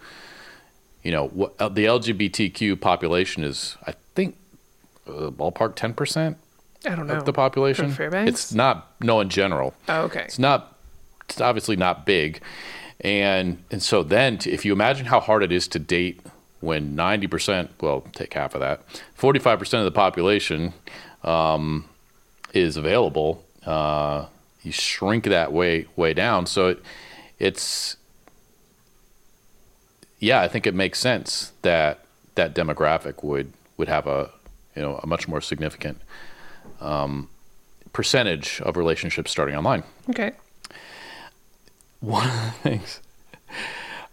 you know, the LGBTQ population is, I think, ballpark 10%. I don't know. Of the population. From Fairbanks? No, in general. Oh, okay. It's obviously not big. And so then if you imagine how hard it is to date when 90%, well, take half of that, 45% of the population is available, you shrink that way down. So it's... Yeah, I think it makes sense that that demographic would have a much more significant percentage of relationships starting online. Okay. One of the things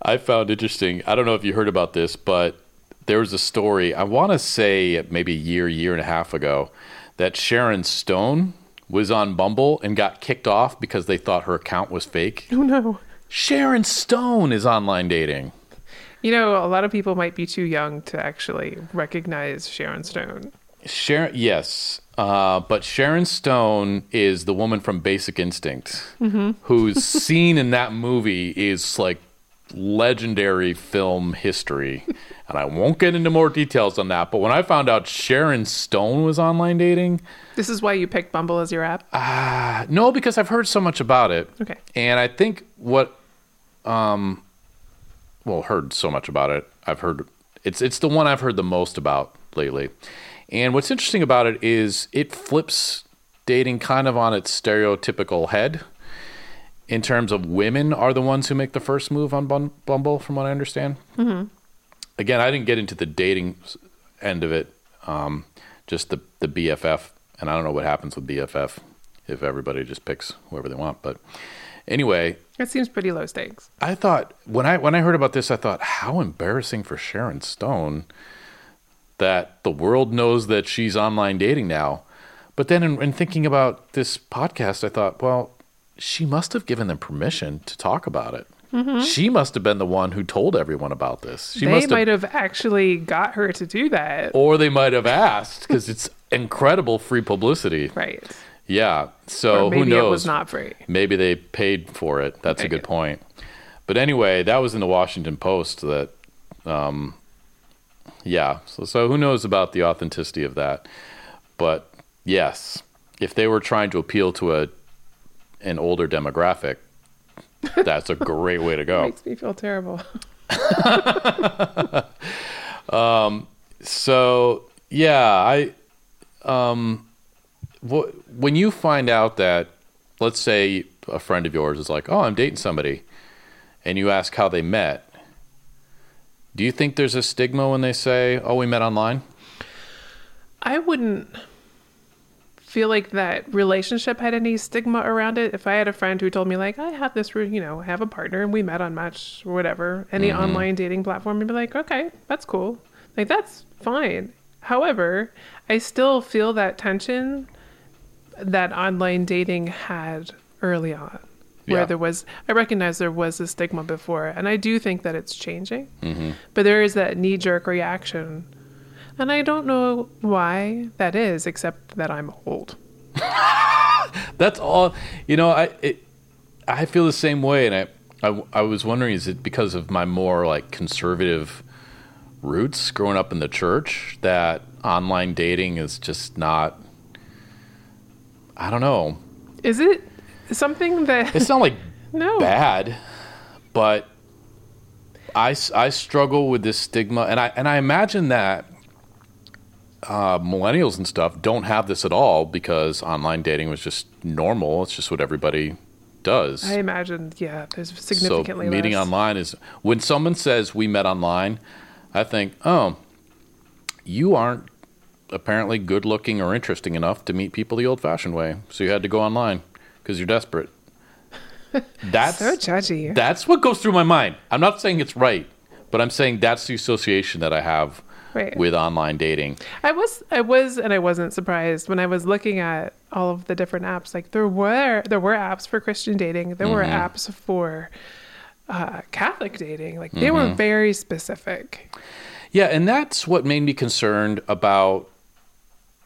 I found interesting, I don't know if you heard about this, but there was a story, I want to say maybe a year and a half ago, that Sharon Stone was on Bumble and got kicked off because they thought her account was fake. Oh, no. Sharon Stone is online dating. You know, a lot of people might be too young to actually recognize Sharon Stone. Yes. But Sharon Stone is the woman from Basic Instinct, whose scene in that movie is like legendary film history. And I won't get into more details on that. But when I found out Sharon Stone was online dating... This is why you picked Bumble as your app? No, because I've heard so much about it. Okay. And I think what... heard so much about it. I've heard it's the one I've heard the most about lately. And what's interesting about it is it flips dating kind of on its stereotypical head in terms of women are the ones who make the first move on Bumble, from what I understand. Mm-hmm. Again, I didn't get into the dating end of it, just the BFF. And I don't know what happens with BFF if everybody just picks whoever they want. But anyway... That seems pretty low stakes. I thought, when I heard about this, I thought, how embarrassing for Sharon Stone that the world knows that she's online dating now. But then in thinking about this podcast, I thought, well, she must have given them permission to talk about it. Mm-hmm. She must have been the one who told everyone about this. They might have actually got her to do that. Or they might have asked, because it's incredible free publicity. Right. Yeah, so who knows? Maybe it was not free. Maybe they paid for it. That's a good point. But anyway, that was in the Washington Post. That, So who knows about the authenticity of that? But yes, if they were trying to appeal to an older demographic, that's a great way to go. It makes me feel terrible. When you find out that, let's say a friend of yours is like, oh, I'm dating somebody, and you ask how they met, do you think there's a stigma when they say, oh, we met online? I wouldn't feel like that relationship had any stigma around it. If I had a friend who told me, like, I have this, I have a partner, and we met on Match or whatever, any online dating platform, I'd be like, okay, that's cool. Like, that's fine. However, I still feel that tension that online dating had early on. where there was, I recognize there was a stigma before, and I do think that it's changing, but there is that knee-jerk reaction, and I don't know why that is, except that I'm old. That's all, you know. I feel the same way, and I was wondering, is it because of my more like conservative roots growing up in the church that online dating is just not, I don't know. Is it something that... It's not like bad, but I struggle with this stigma, and I imagine that millennials and stuff don't have this at all because online dating was just normal. It's just what everybody does. I imagine, there's significantly less. So meeting online is... When someone says we met online, I think, oh, you aren't apparently good looking or interesting enough to meet people the old fashioned way. So you had to go online because you're desperate. That's so judgy. That's what goes through my mind. I'm not saying it's right, but I'm saying that's the association that I have with online dating. I was, and I wasn't surprised when I was looking at all of the different apps. Like there were apps for Christian dating. There were apps for Catholic dating. Like they were very specific. Yeah. And that's what made me concerned about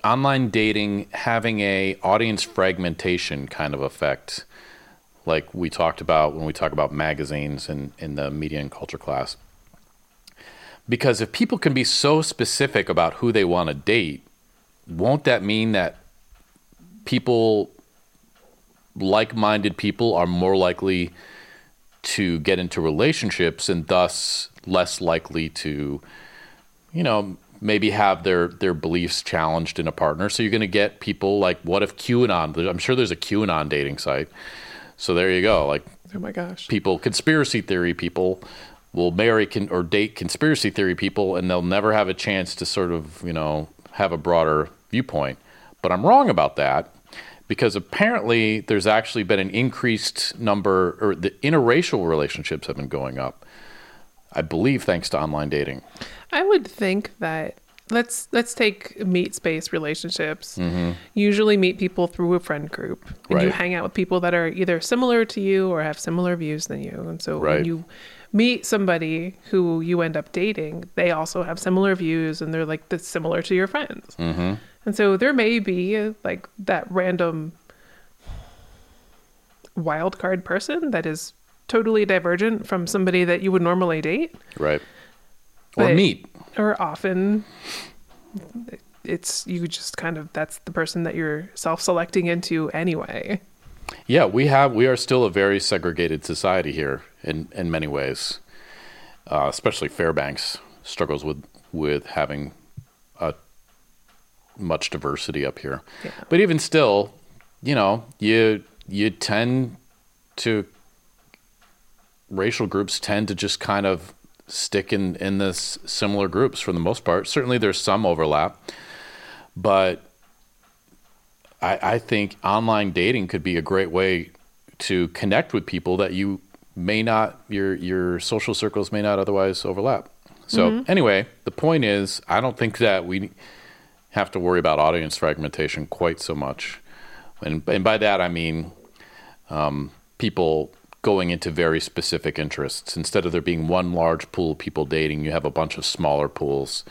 online dating having a audience fragmentation kind of effect, like we talked about when we talk about magazines and in the media and culture class. Because if people can be so specific about who they want to date, won't that mean that people, like-minded people, are more likely to get into relationships and thus less likely to, you know, maybe have their beliefs challenged in a partner? So you're going to get people like, what if QAnon? I'm sure there's a QAnon dating site. So there you go. Like, oh my gosh, people, conspiracy theory people will marry or date conspiracy theory people, and they'll never have a chance to sort of, you know, have a broader viewpoint. But I'm wrong about that, because apparently there's actually been an increased number, or the interracial relationships have been going up, I believe, thanks to online dating. I would think that let's take meet-space relationships. Usually meet people through a friend group. And you hang out with people that are either similar to you or have similar views than you. And so when you meet somebody who you end up dating, they also have similar views, and they're like that's similar to your friends. And so there may be like that random wild card person that is totally divergent from somebody that you would normally date. Or meet. Or often it's, you just kind of, that's the person that you're self-selecting into anyway. Yeah, we are still a very segregated society here in many ways. Especially Fairbanks struggles with having much diversity up here. Yeah. But even still, you know, you tend to, racial groups tend to just kind of stick in this similar groups for the most part. Certainly there's some overlap, but I think online dating could be a great way to connect with people that you may not, your social circles may not otherwise overlap. So anyway, the point is, I don't think that we have to worry about audience fragmentation quite so much. And by that, I mean people going into very specific interests. Instead of there being one large pool of people dating, you have a bunch of smaller pools.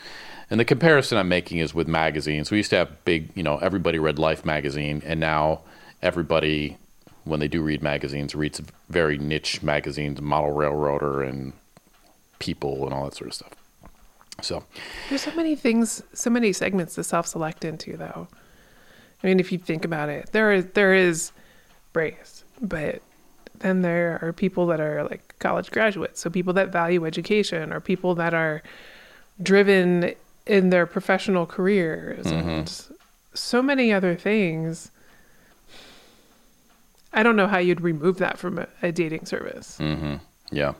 And the comparison I'm making is with magazines. We used to have big, you know, everybody read Life magazine, and now everybody, when they do read magazines, reads very niche magazines, Model Railroader and People and all that sort of stuff. So there's so many things, so many segments to self-select into, though. I mean, if you think about it, there is Brace, but then there are people that are like college graduates, so people that value education, or people that are driven in their professional careers, and so many other things. I don't know how you'd remove that from a dating service. Yeah.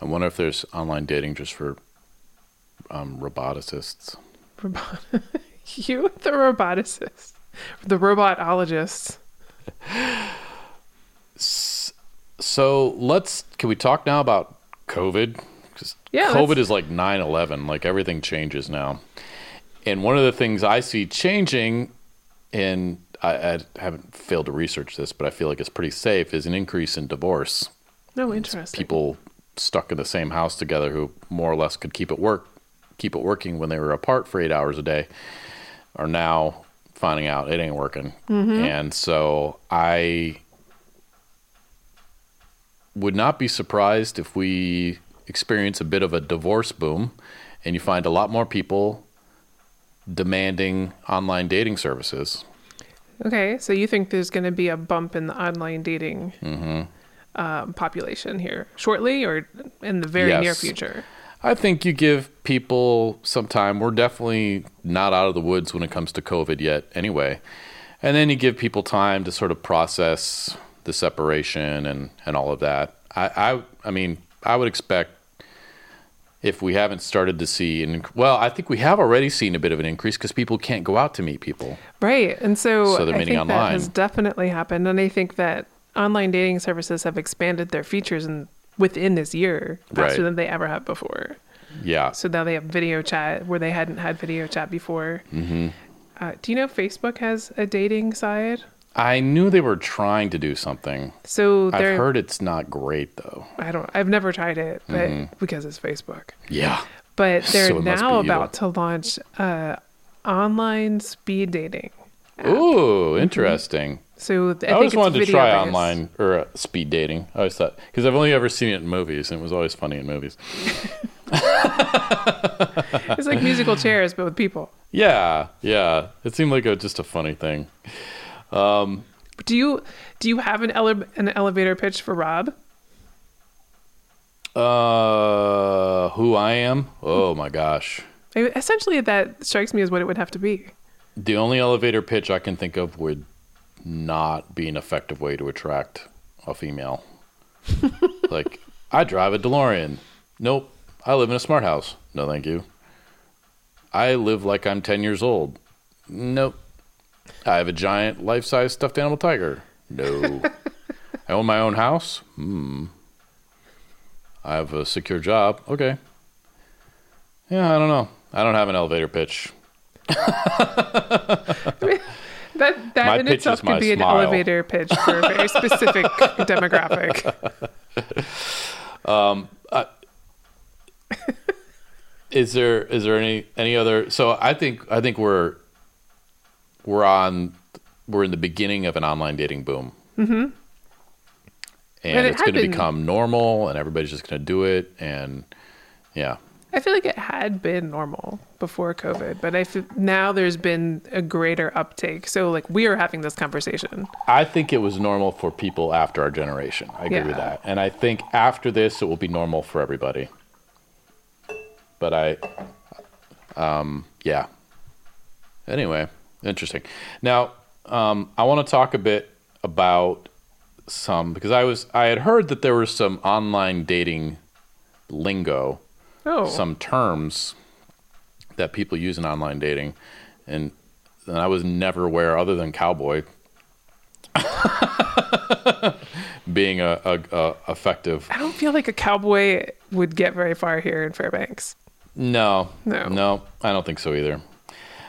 I wonder if there's online dating just for roboticists. You, the roboticist, the robotologists. So can we talk now about COVID? Because COVID is like 9/11, like everything changes now. And one of the things I see changing, and I haven't failed to research this, but I feel like it's pretty safe, is an increase in divorce. Oh, interesting. It's people stuck in the same house together who more or less could keep it working when they were apart for 8 hours a day are now finding out it ain't working. Mm-hmm. And so I would not be surprised if we experience a bit of a divorce boom and you find a lot more people demanding online dating services. Okay, so you think there's going to be a bump in the online dating population here shortly, or in the very near future? I think you give people some time. We're definitely not out of the woods when it comes to COVID yet anyway. And then you give people time to sort of process the separation and all of that. I mean, I would expect, if we haven't started to see, I think we have already seen a bit of an increase because people can't go out to meet people. Right. And so they're meeting online. That has definitely happened. And I think that online dating services have expanded their features within this year faster than they ever have before. Yeah. So now they have video chat where they hadn't had video chat before. Mm-hmm. Do you know Facebook has a dating side? I knew they were trying to do something. So I've heard it's not great, though. I've never tried it, but because it's Facebook. Yeah. But they're now about to launch online speed dating app. Ooh, interesting. So I always wanted to try online or speed dating. I always thought, because I've only ever seen it in movies, and it was always funny in movies. It's like musical chairs, but with people. Yeah, yeah. It seemed like just a funny thing. Do you have an elevator pitch for Rob? Who I am? Oh my gosh. Essentially, that strikes me as what it would have to be. The only elevator pitch I can think of would not be an effective way to attract a female. Like, I drive a DeLorean. Nope. I live in a smart house. No, thank you. I live like I'm 10 years old. Nope. I have a giant life-size stuffed animal tiger. No. I own my own house. I have a secure job. Okay. Yeah, I don't know. I don't have an elevator pitch. I mean, that in itself could be an elevator pitch for a very specific demographic. Is there any other? So I think we're in the beginning of an online dating boom. Mm-hmm. And it's going to become normal, and everybody's just going to do it. And yeah, I feel like it had been normal before COVID, but now there's been a greater uptake. So like, we are having this conversation. I think it was normal for people after our generation. I agree with that. And I think after this, it will be normal for everybody. But anyway. Interesting. Now, I want to talk a bit about because I had heard that there was some online dating lingo, some terms that people use in online dating, and I was never aware, other than cowboy, being a effective. I don't feel like a cowboy would get very far here in Fairbanks. No, I don't think so either.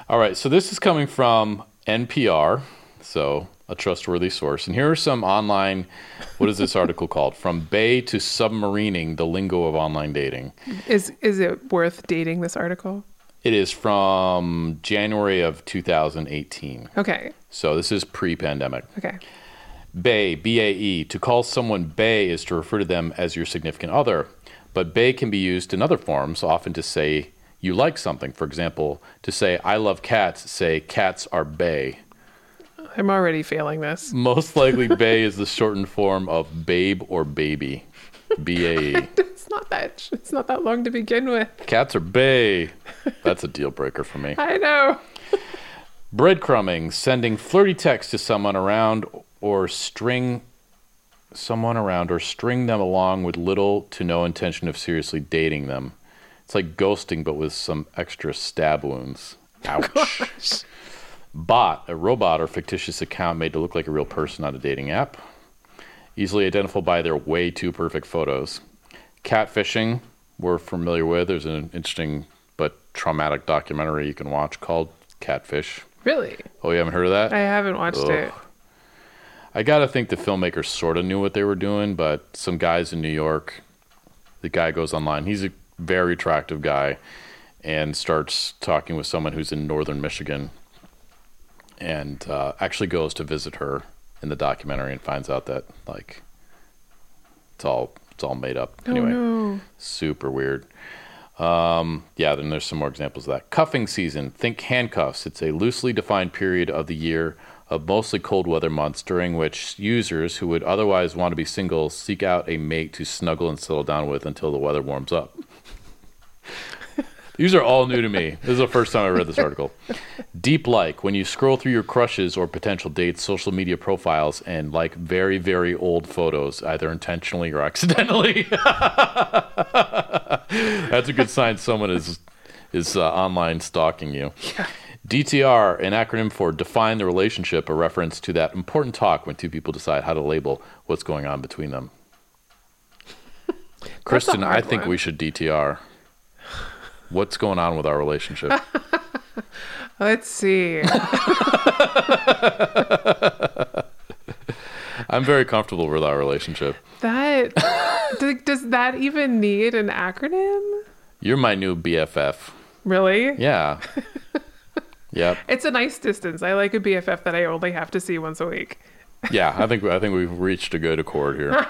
All right, so this is coming from NPR, so a trustworthy source. And here are some online, what is this article called? From Bay to Submarining, the Lingo of Online Dating. Is it worth dating this article? It is from January of 2018. Okay. So this is pre-pandemic. Okay. Bay, B-A-E. To call someone bae is to refer to them as your significant other. But bae can be used in other forms, often to say you like something. For example, to say, I love cats, say, cats are bae. I'm already failing this. Most likely, bae is the shortened form of babe or baby. B-A-E. It's not that long to begin with. Cats are bae. That's a deal breaker for me. I know. Breadcrumbing, sending flirty texts to someone around or string them along with little to no intention of seriously dating them. It's like ghosting, but with some extra stab wounds. Ouch. Gosh. Bot, a robot or fictitious account made to look like a real person on a dating app. Easily identifiable by their way too perfect photos. Catfishing, we're familiar with. There's an interesting but traumatic documentary you can watch called Catfish. Really? Oh, you haven't heard of that? I haven't watched it. I gotta think the filmmakers sort of knew what they were doing, but some guys in New York, the guy goes online. He's a very attractive guy and starts talking with someone who's in northern Michigan and actually goes to visit her in the documentary and finds out that, like, it's all made up. Oh, anyway, no. Super weird. Yeah, then there's some more examples of that. Cuffing season. Think handcuffs. It's a loosely defined period of the year of mostly cold weather months during which users who would otherwise want to be single seek out a mate to snuggle and settle down with until the weather warms up. These are all new to me. This is the first time I read this article. Deep like. When you scroll through your crushes or potential dates, social media profiles, and like very, very old photos, either intentionally or accidentally. That's a good sign someone is online stalking you. Yeah. DTR, an acronym for Define the Relationship, a reference to that important talk when two people decide how to label what's going on between them. Kristen, I think we should DTR. What's going on with our relationship? Let's see. I'm very comfortable with our relationship. That does that even need an acronym? You're my new BFF. Really? Yeah. Yep. It's a nice distance. I like a BFF that I only have to see once a week. Yeah, I think we've reached a good accord here.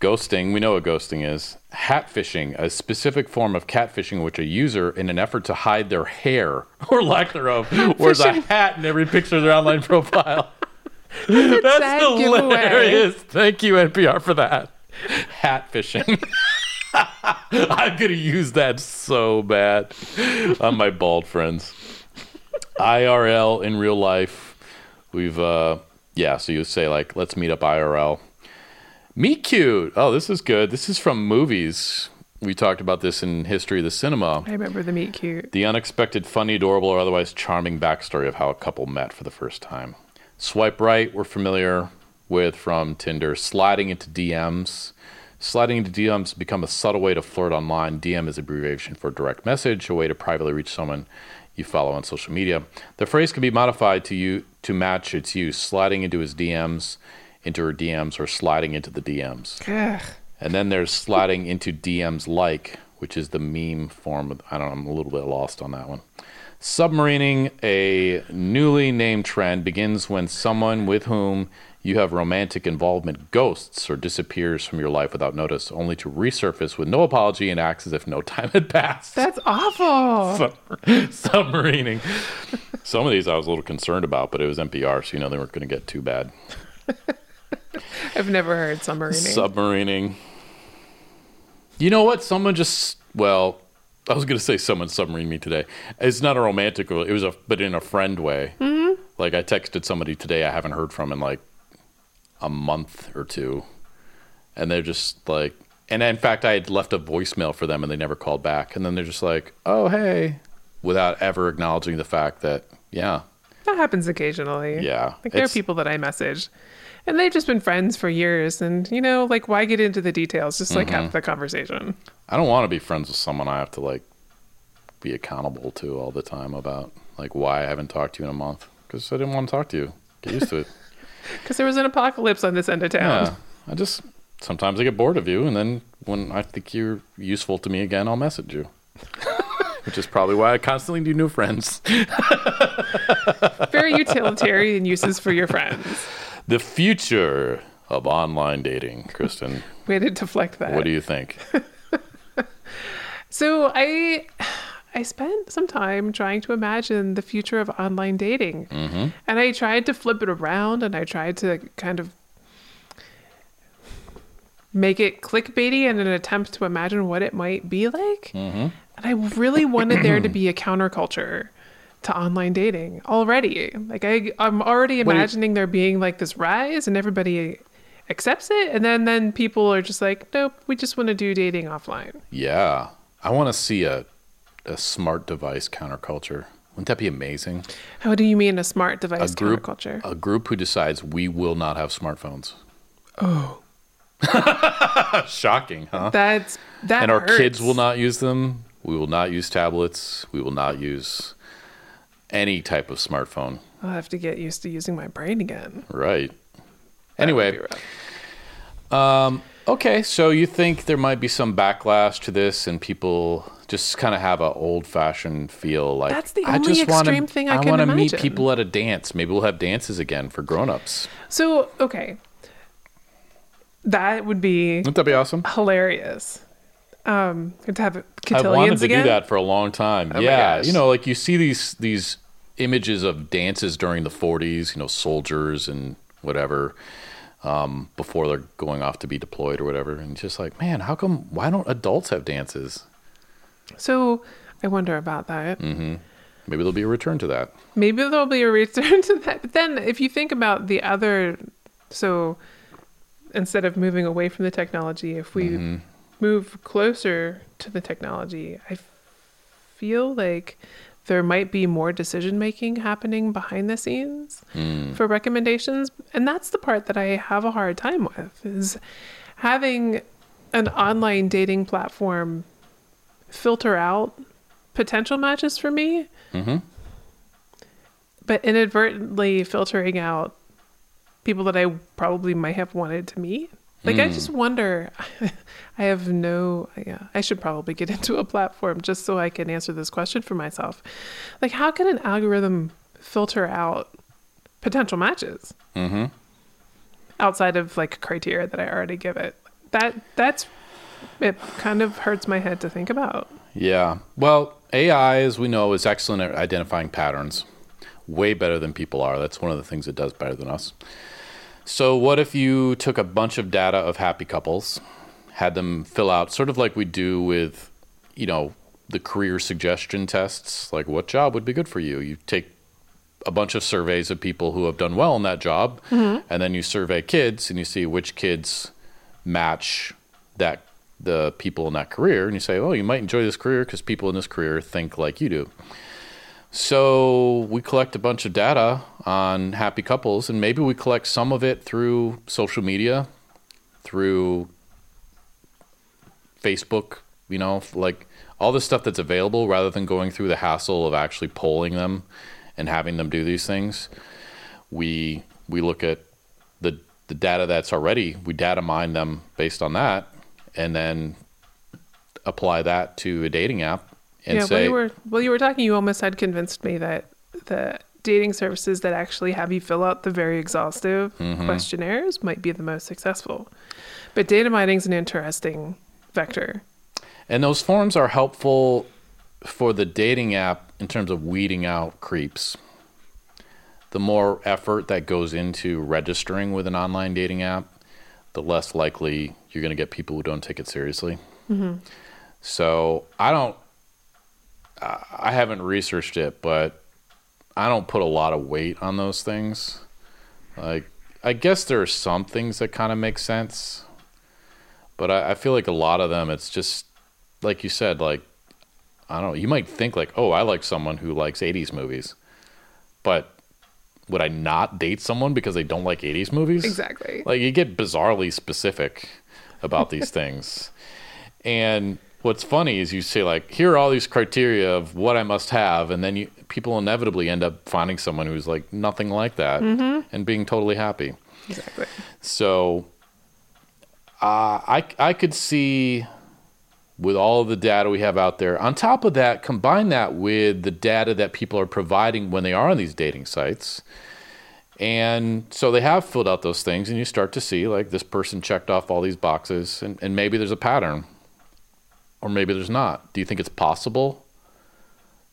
Ghosting. We know what ghosting is. Hat fishing, a specific form of catfishing in which a user, in an effort to hide their hair or lack thereof, wears a hat in every picture of their online profile. That's hilarious. Giveaway. Thank you, NPR, for that. Hat fishing. I'm going to use that so bad on my bald friends. IRL, in real life. We've, so you say, like, let's meet up IRL. Meet cute. Oh, this is good. This is from movies. We talked about this in History of the Cinema. I remember the meet cute. The unexpected, funny, adorable, or otherwise charming backstory of how a couple met for the first time. Swipe right, we're familiar with from Tinder. Sliding into DMs. Sliding into DMs become a subtle way to flirt online. DM is abbreviation for direct message, a way to privately reach someone you follow on social media. The phrase can be modified to match its use. Sliding into her DMs or sliding into the DMs. Ugh. And then there's sliding into DMs like, which is the meme form of, I don't know, I'm a little bit lost on that one. Submarining, a newly named trend, begins when someone with whom you have romantic involvement ghosts or disappears from your life without notice, only to resurface with no apology and acts as if no time had passed. That's awful. Submarining. Some of these I was a little concerned about, but it was NPR, so they weren't going to get too bad. I've never heard submarining. You know what? I was going to say someone submarined me today. It's not a romantic, but in a friend way. Mm-hmm. Like, I texted somebody today I haven't heard from in like a month or two. And they're just like, and in fact, I had left a voicemail for them and they never called back. And then they're just like, oh, hey, without ever acknowledging the fact that, yeah. That happens occasionally. Yeah. Like, there are people that I message. And they've just been friends for years. And, like, why get into the details? Just, like, have the conversation. I don't want to be friends with someone I have to, like, be accountable to all the time about, like, why I haven't talked to you in a month. Because I didn't want to talk to you. Get used to it. Because there was an apocalypse on this end of town. Yeah. Sometimes I get bored of you. And then when I think you're useful to me again, I'll message you. Which is probably why I constantly need new friends. Very utilitarian uses for your friends. The future of online dating, Kristen. Way to deflect that. What do you think? So I spent some time trying to imagine the future of online dating. Mm-hmm. And I tried to flip it around, and I tried to kind of make it clickbaity in an attempt to imagine what it might be like. Mm-hmm. And I really wanted there to be a counterculture to online dating already. Like, I'm already imagining there being like this rise and everybody accepts it. And then people are just like, nope, we just want to do dating offline. Yeah. I want to see a smart device counterculture. Wouldn't that be amazing? How do you mean a smart device counterculture? A group who decides we will not have smartphones. Oh. Shocking, huh? That And our hurts. Kids will not use them. We will not use tablets. We will not use any type of smartphone. I'll have to get used to using my brain again. Right. Anyway. Okay, so you think there might be some backlash to this and people just kind of have an old-fashioned feel like... That's the only extreme thing I can imagine. I want to meet people at a dance. Maybe we'll have dances again for grown-ups. So, okay. That would be... Wouldn't that be awesome? Hilarious. To have cotillions again. I wanted to do that for a long time. Oh yeah, you know, like you see these images of dances during the 40s, you know, soldiers and whatever... before they're going off to be deployed or whatever. And just like, man, why don't adults have dances? So I wonder about that. Mm-hmm. Maybe there'll be a return to that. But then if you think about the other, so instead of moving away from the technology, if we move closer to the technology, I feel like there might be more decision-making happening behind the scenes for recommendations. And that's the part that I have a hard time with, is having an online dating platform filter out potential matches for me, but inadvertently filtering out people that I probably might have wanted to meet. Like, I just wonder, I should probably get into a platform just so I can answer this question for myself. Like, how can an algorithm filter out potential matches outside of like criteria that I already give it? It kind of hurts my head to think about. Yeah. Well, AI, as we know, is excellent at identifying patterns, way better than people are. That's one of the things it does better than us. So what if you took a bunch of data of happy couples, had them fill out sort of like we do with, you know, the career suggestion tests, like what job would be good for you? You take a bunch of surveys of people who have done well in that job, and then you survey kids and you see which kids match the people in that career. And you say, oh, you might enjoy this career because people in this career think like you do. So we collect a bunch of data on happy couples, and maybe we collect some of it through social media, through Facebook, you know, like all the stuff that's available rather than going through the hassle of actually polling them and having them do these things. We look at the data that's already, we data mine them based on that, and then apply that to a dating app. And yeah, while you were talking, you almost had convinced me that the dating services that actually have you fill out the very exhaustive questionnaires might be the most successful. But data mining is an interesting vector. And those forms are helpful for the dating app in terms of weeding out creeps. The more effort that goes into registering with an online dating app, the less likely you're going to get people who don't take it seriously. So I haven't researched it, but I don't put a lot of weight on those things. Like, I guess there are some things that kind of make sense, but I feel like a lot of them, it's just like you said, like, I don't know, you might think like, oh, I like someone who likes 80s movies, but would I not date someone because they don't like 80s movies? Exactly. Like, you get bizarrely specific about these things. And what's funny is you say like, here are all these criteria of what I must have, and then people inevitably end up finding someone who's like nothing like that and being totally happy. Exactly. So I could see, with all of the data we have out there, on top of that, combine that with the data that people are providing when they are on these dating sites. And so they have filled out those things, and you start to see like this person checked off all these boxes, and maybe there's a pattern. Or maybe there's not. Do you think it's possible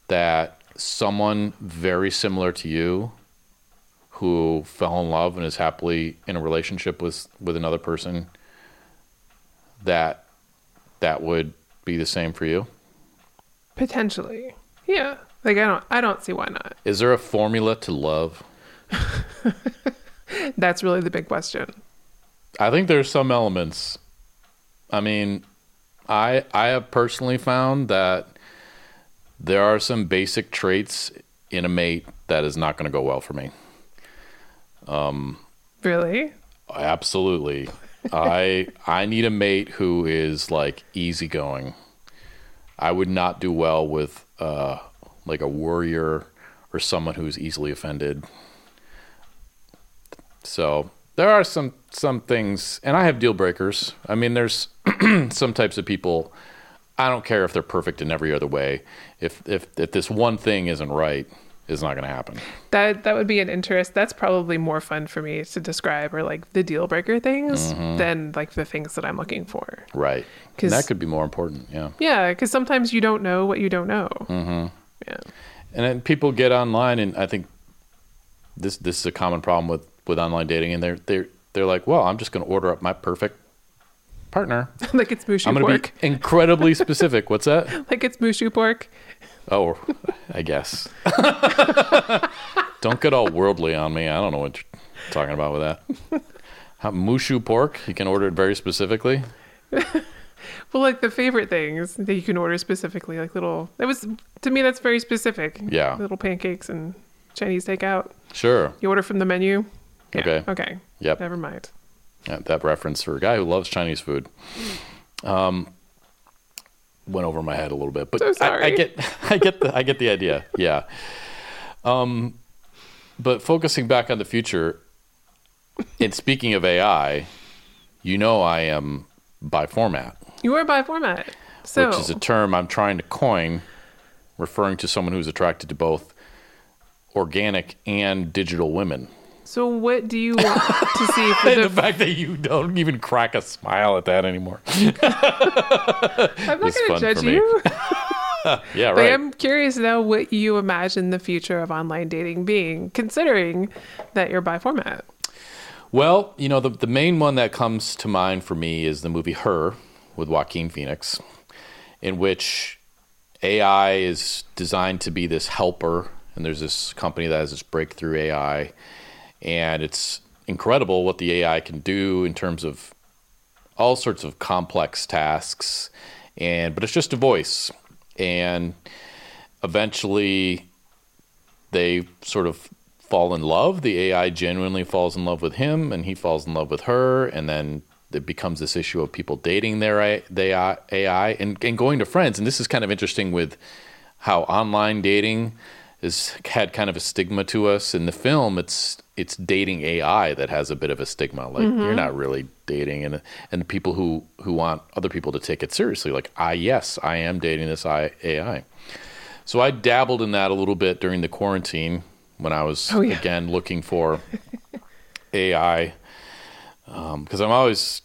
that someone very similar to you who fell in love and is happily in a relationship with another person, that would be the same for you? Potentially. Yeah. Like, I don't see why not. Is there a formula to love? That's really the big question. I think there's some elements. I mean, I have personally found that there are some basic traits in a mate that is not going to go well for me. Really? Absolutely. I need a mate who is like easygoing. I would not do well with like a worrier or someone who's easily offended. So there are some things, and I have deal breakers. I mean, there's some types of people, I don't care if they're perfect in every other way. If this one thing isn't right, it's not going to happen. That would be an interest. That's probably more fun for me to describe, or like the deal breaker things, mm-hmm. than like the things that I'm looking for. Right. Because that could be more important. Yeah. Yeah. Because sometimes you don't know what you don't know. Mm-hmm. Yeah. And then people get online, and I think this is a common problem with online dating, and they're like, well, I'm just going to order up my perfect partner. Like it's mushu pork. I'm going to be incredibly specific. What's that? Like it's mushu pork. Oh, I guess. Don't get all worldly on me. I don't know what you're talking about with that. Mushu pork, you can order it very specifically. Well, like the favorite things that you can order specifically, like little... That was, to me, that's very specific. Yeah. Little pancakes and Chinese takeout. Sure. You order from the menu. Yeah. Okay. Yep. Never mind. Yeah, that reference for a guy who loves Chinese food. Went over my head a little bit, but so sorry. I get the idea. Yeah. But focusing back on the future, and speaking of AI, I am by format. You are by format. So, which is a term I'm trying to coin, referring to someone who's attracted to both organic and digital women. So what do you want to see? For the fact that you don't even crack a smile at that anymore. I'm not going to judge you. Yeah, right. Like, I'm curious now what you imagine the future of online dating being, considering that you're by format. Well, the main one that comes to mind for me is the movie Her with Joaquin Phoenix, in which AI is designed to be this helper. And there's this company that has this breakthrough AI. And it's incredible what the AI can do in terms of all sorts of complex tasks. But it's just a voice. And eventually they sort of fall in love. The AI genuinely falls in love with him, and he falls in love with her. And then it becomes this issue of people dating their AI and going to friends. And this is kind of interesting with how online dating has had kind of a stigma to us. In the film, it's dating AI that has a bit of a stigma. Like, mm-hmm. You're not really dating. And the people who want other people to take it seriously, like, I am dating this AI. So I dabbled in that a little bit during the quarantine when I was, again, looking for AI. Because I'm always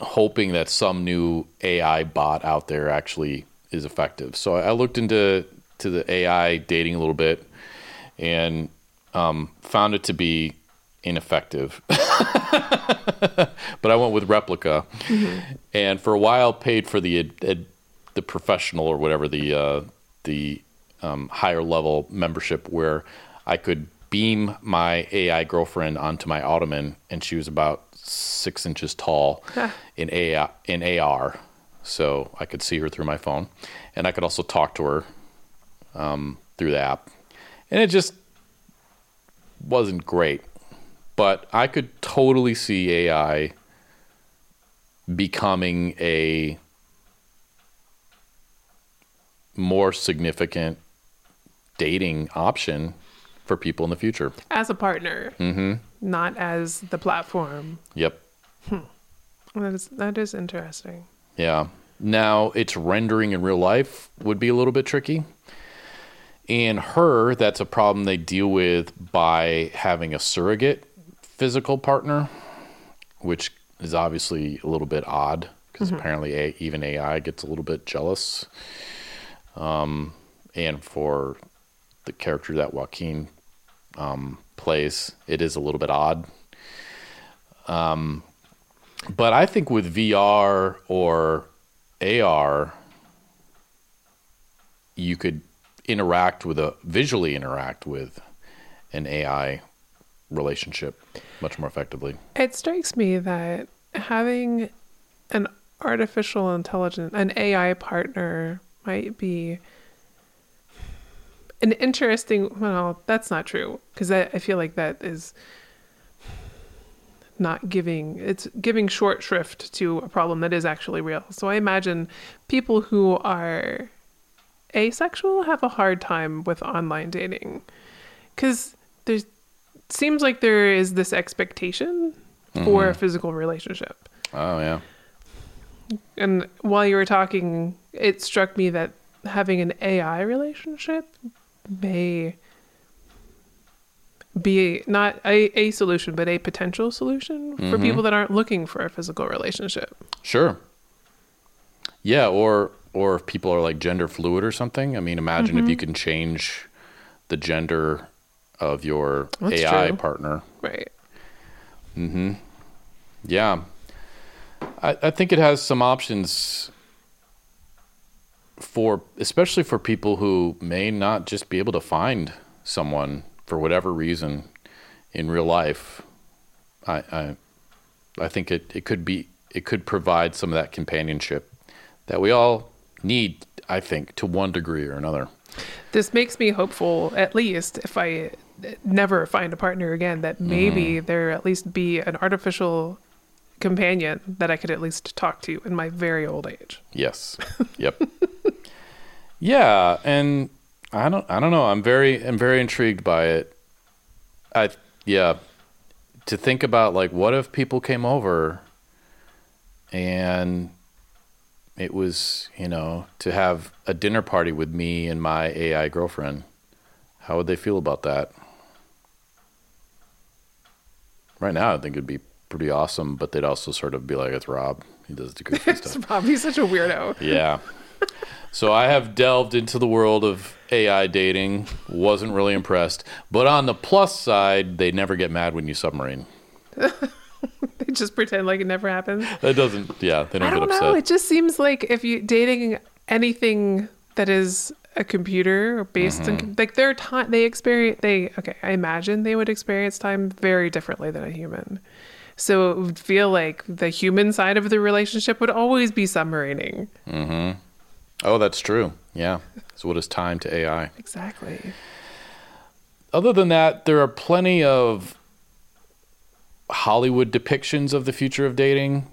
hoping that some new AI bot out there actually is effective. So I looked into the AI dating a little bit, and found it to be ineffective. But I went with Replica, mm-hmm. and for a while paid for the professional, or whatever, the higher level membership, where I could beam my AI girlfriend onto my ottoman, and she was about 6 inches tall in AR, so I could see her through my phone, and I could also talk to her through the app, and it just wasn't great. But I could totally see AI becoming a more significant dating option for people in the future. As a partner, mm-hmm. not as the platform. Yep. That is interesting. Yeah. Now, its rendering in real life would be a little bit tricky. In Her, that's a problem they deal with by having a surrogate physical partner, which is obviously a little bit odd, because mm-hmm. apparently even AI gets a little bit jealous. And for the character that Joaquin plays, it is a little bit odd. But I think with VR or AR, you could visually interact with an AI relationship much more effectively. It strikes me that having an artificial intelligence, an AI partner, might be an interesting... Well, that's not true, because I feel like that is not giving... It's giving short shrift to a problem that is actually real. So I imagine people who are asexual have a hard time with online dating, because there seems like there is this expectation for a physical relationship. Oh, yeah. And while you were talking, it struck me that having an AI relationship may be not a solution, but a potential solution for people that aren't looking for a physical relationship. Sure. Yeah, or if people are like gender fluid or something. I mean, imagine if you can change the gender of your AI partner. Right. Mm-hmm. Yeah. I think it has some options for, especially for people who may not just be able to find someone for whatever reason in real life. I think it could provide some of that companionship that we all need, I think, to one degree or another. This makes me hopeful, at least if I never find a partner again, that maybe there at least be an artificial companion that I could at least talk to in my very old age. Yes. Yep. Yeah, and I don't know. I'm very intrigued by it. To think about, like, what if people came over and it was, you know, to have a dinner party with me and my AI girlfriend. How would they feel about that? Right now, I think it'd be pretty awesome, but they'd also sort of be like, it's Rob. He does the goofy stuff. It's Rob. He's such a weirdo. Yeah. So I have delved into the world of AI dating. Wasn't really impressed. But on the plus side, they never get mad when you submarine. They just pretend like it never happens. It doesn't. Yeah, they don't get upset. I don't know. It just seems like if you dating anything that is a computer or based in, like, their time, I imagine they would experience time very differently than a human. So it would feel like the human side of the relationship would always be submarining. Mm-hmm. Oh, that's true. Yeah. So what is time to AI? Exactly. Other than that, there are plenty of Hollywood depictions of the future of dating.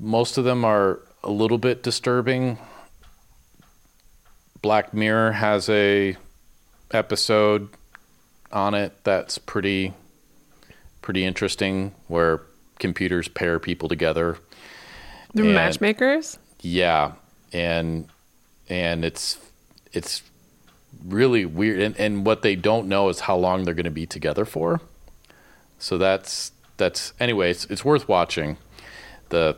Most of them are a little bit disturbing. Black Mirror has a episode on it that's pretty interesting, where computers pair people together. The matchmakers? Yeah. And it's really weird. And what they don't know is how long they're going to be together for. So that's anyway, it's worth watching the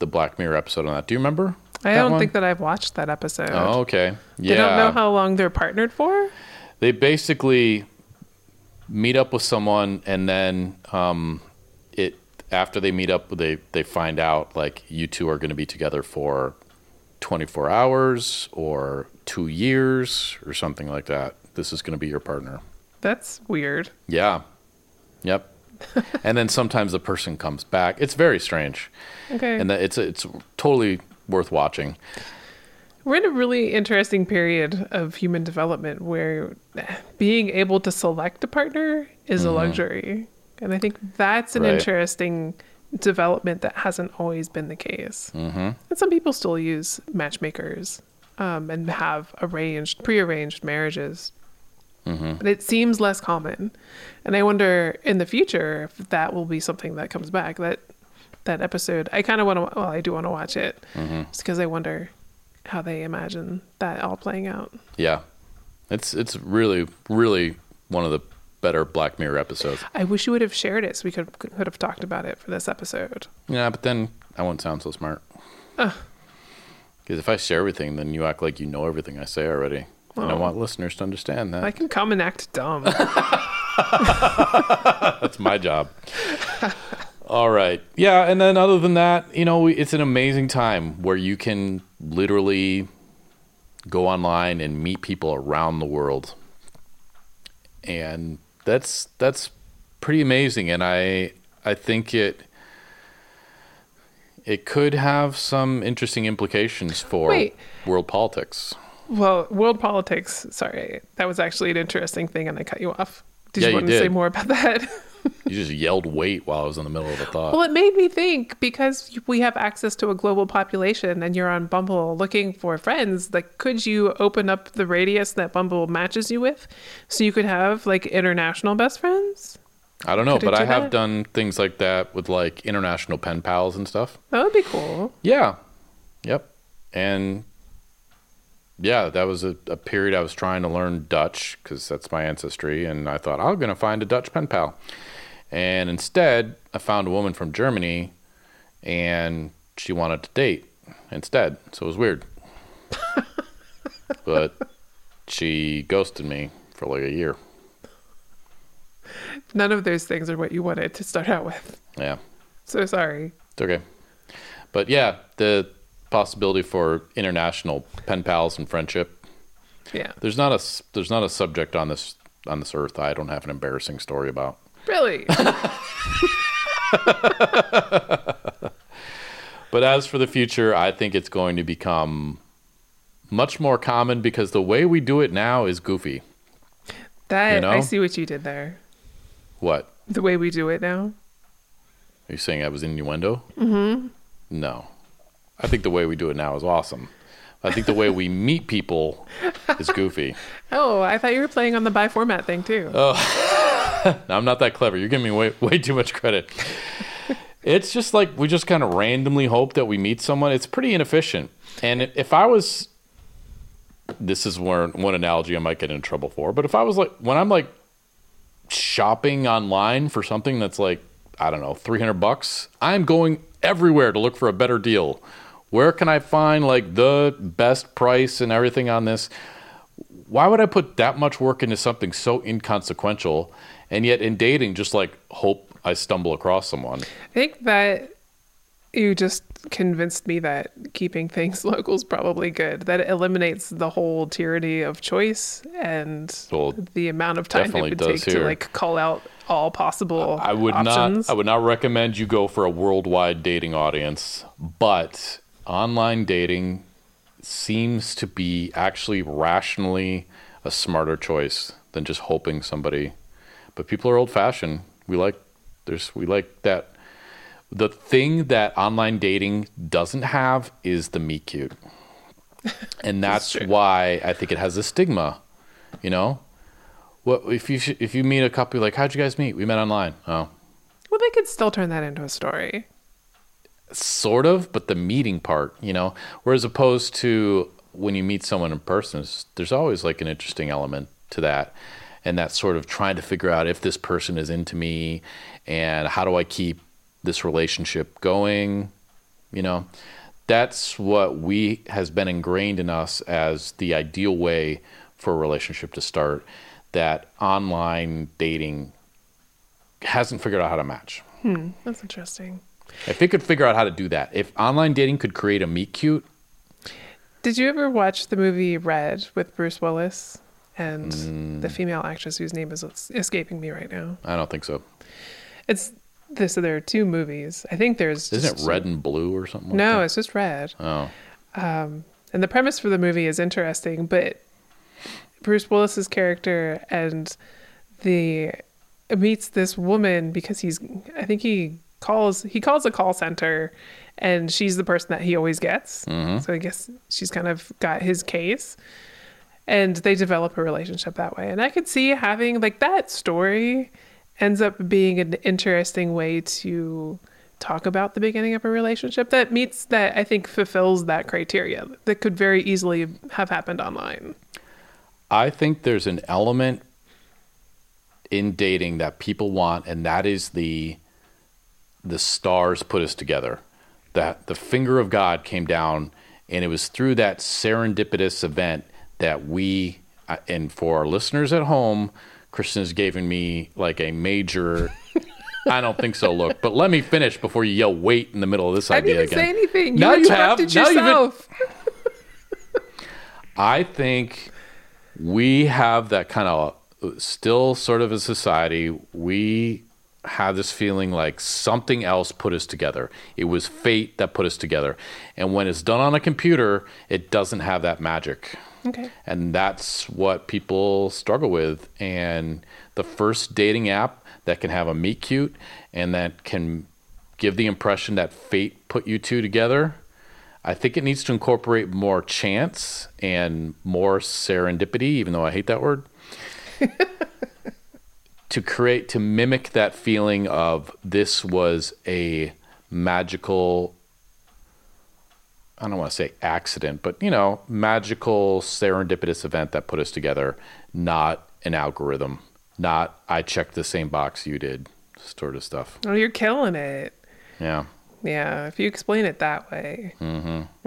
Black Mirror episode on that. Do you remember? I don't think that I've watched that episode. Oh, okay. Yeah. They don't know how long they're partnered for? They basically meet up with someone, and then after they meet up, they find out, like, you two are going to be together for 24 hours or 2 years or something like that. This is going to be your partner. That's weird. Yeah. Yep. And then sometimes the person comes back. It's very strange. Okay. And it's totally worth watching. We're in a really interesting period of human development where being able to select a partner is a luxury. And I think that's an interesting development that hasn't always been the case. And some people still use matchmakers and have prearranged marriages, but it seems less common. And I wonder in the future if that will be something that comes back. That episode, I kind of want to. Well, I do want to watch it, just because I wonder how they imagine that all playing out. Yeah, it's really, really one of the better Black Mirror episodes. I wish you would have shared it so we could have talked about it for this episode. Yeah, but then I won't sound so smart. Because if I share everything, then you act like you know everything I say already. Oh. And I want listeners to understand that. I can come and act dumb. That's my job. All right. Yeah, and then other than that, you know, it's an amazing time where you can literally go online and meet people around the world. And that's pretty amazing, and I think it could have some interesting implications for world politics. Well, world politics, sorry. That was actually an interesting thing, and I cut you off. Did you want to say more about that? You just yelled wait while I was in the middle of a thought. Well, it made me think, because we have access to a global population and you're on Bumble looking for friends, like, could you open up the radius that Bumble matches you with so you could have like international best friends? I don't know, but I have done things like that with like international pen pals and stuff. That would be cool. Yeah. Yep. And yeah, that was a period I was trying to learn Dutch because that's my ancestry. And I thought, I'm going to find a Dutch pen pal. And instead, I found a woman from Germany and she wanted to date instead. So it was weird. But she ghosted me for like a year. None of those things are what you wanted to start out with. Yeah. So sorry. It's okay. But yeah, the possibility for international pen pals and friendship. Yeah. There's not a subject on this earth I don't have an embarrassing story about. Really? But as for the future, I think it's going to become much more common because the way we do it now is goofy. That, you know? I see what you did there. What? The way we do it now. Are you saying I was innuendo? Mm-hmm. No. I think the way we do it now is awesome. I think the way we meet people is goofy. Oh, I thought you were playing on the bi format thing too. Oh, no, I'm not that clever. You're giving me way too much credit. It's just like we just kind of randomly hope that we meet someone. It's pretty inefficient. And if I was, this is one analogy I might get in trouble for, but if I was like, when I'm like shopping online for something that's like, I don't know, $300, I'm going everywhere to look for a better deal. Where can I find like the best price and everything on this? Why would I put that much work into something so inconsequential? And yet in dating, just like hope I stumble across someone. I think that you just convinced me that keeping things local is probably good. That it eliminates the whole tyranny of choice and the amount of time it would take to like call out all possible options. I would not recommend you go for a worldwide dating audience, but online dating seems to be actually rationally a smarter choice than just hoping somebody. But people are old-fashioned. We like that. The thing that online dating doesn't have is the meet cute. And that's why I think it has a stigma, you know? What if you meet a couple, like, how'd you guys meet? We met online. Oh. Well, they could still turn that into a story. Sort of, but the meeting part, you know? Whereas opposed to when you meet someone in person, there's always like an interesting element to that. And that's sort of trying to figure out if this person is into me and how do I keep this relationship going, you know, that's what we has been ingrained in us as the ideal way for a relationship to start that online dating hasn't figured out how to match. That's interesting. If it could figure out how to do that, if online dating could create a meet cute. Did you ever watch the movie Red with Bruce Willis and the female actress whose name is escaping me right now? I don't think so. So there are two movies. I think there's... Isn't it Red and Blue or something like that? No, it's just Red. Oh. And the premise for the movie is interesting, but Bruce Willis's character and meets this woman because he calls a call center and she's the person that he always gets. Mm-hmm. So I guess she's kind of got his case. And they develop a relationship that way. And I could see having like that story ends up being an interesting way to talk about the beginning of a relationship that I think fulfills that criteria that could very easily have happened online. I think there's an element in dating that people want, and that is the stars put us together, that the finger of God came down, and it was through that serendipitous event that we, and for our listeners at home, Kristen is giving me like a major, I don't think so look, but let me finish before you yell wait in the middle of this idea again. I didn't say anything. You interrupted yourself. I think we have that kind of, still sort of a society, we have this feeling like something else put us together. It was fate that put us together. And when it's done on a computer, it doesn't have that magic. Okay. And that's what people struggle with. And the first dating app that can have a meet cute and that can give the impression that fate put you two together, I think it needs to incorporate more chance and more serendipity, even though I hate that word, to mimic that feeling of this was a magical, I don't want to say accident, but, you know, magical serendipitous event that put us together, not an algorithm, not I checked the same box you did sort of stuff. Oh, you're killing it. Yeah. Yeah, if you explain it that way. Mm-hmm.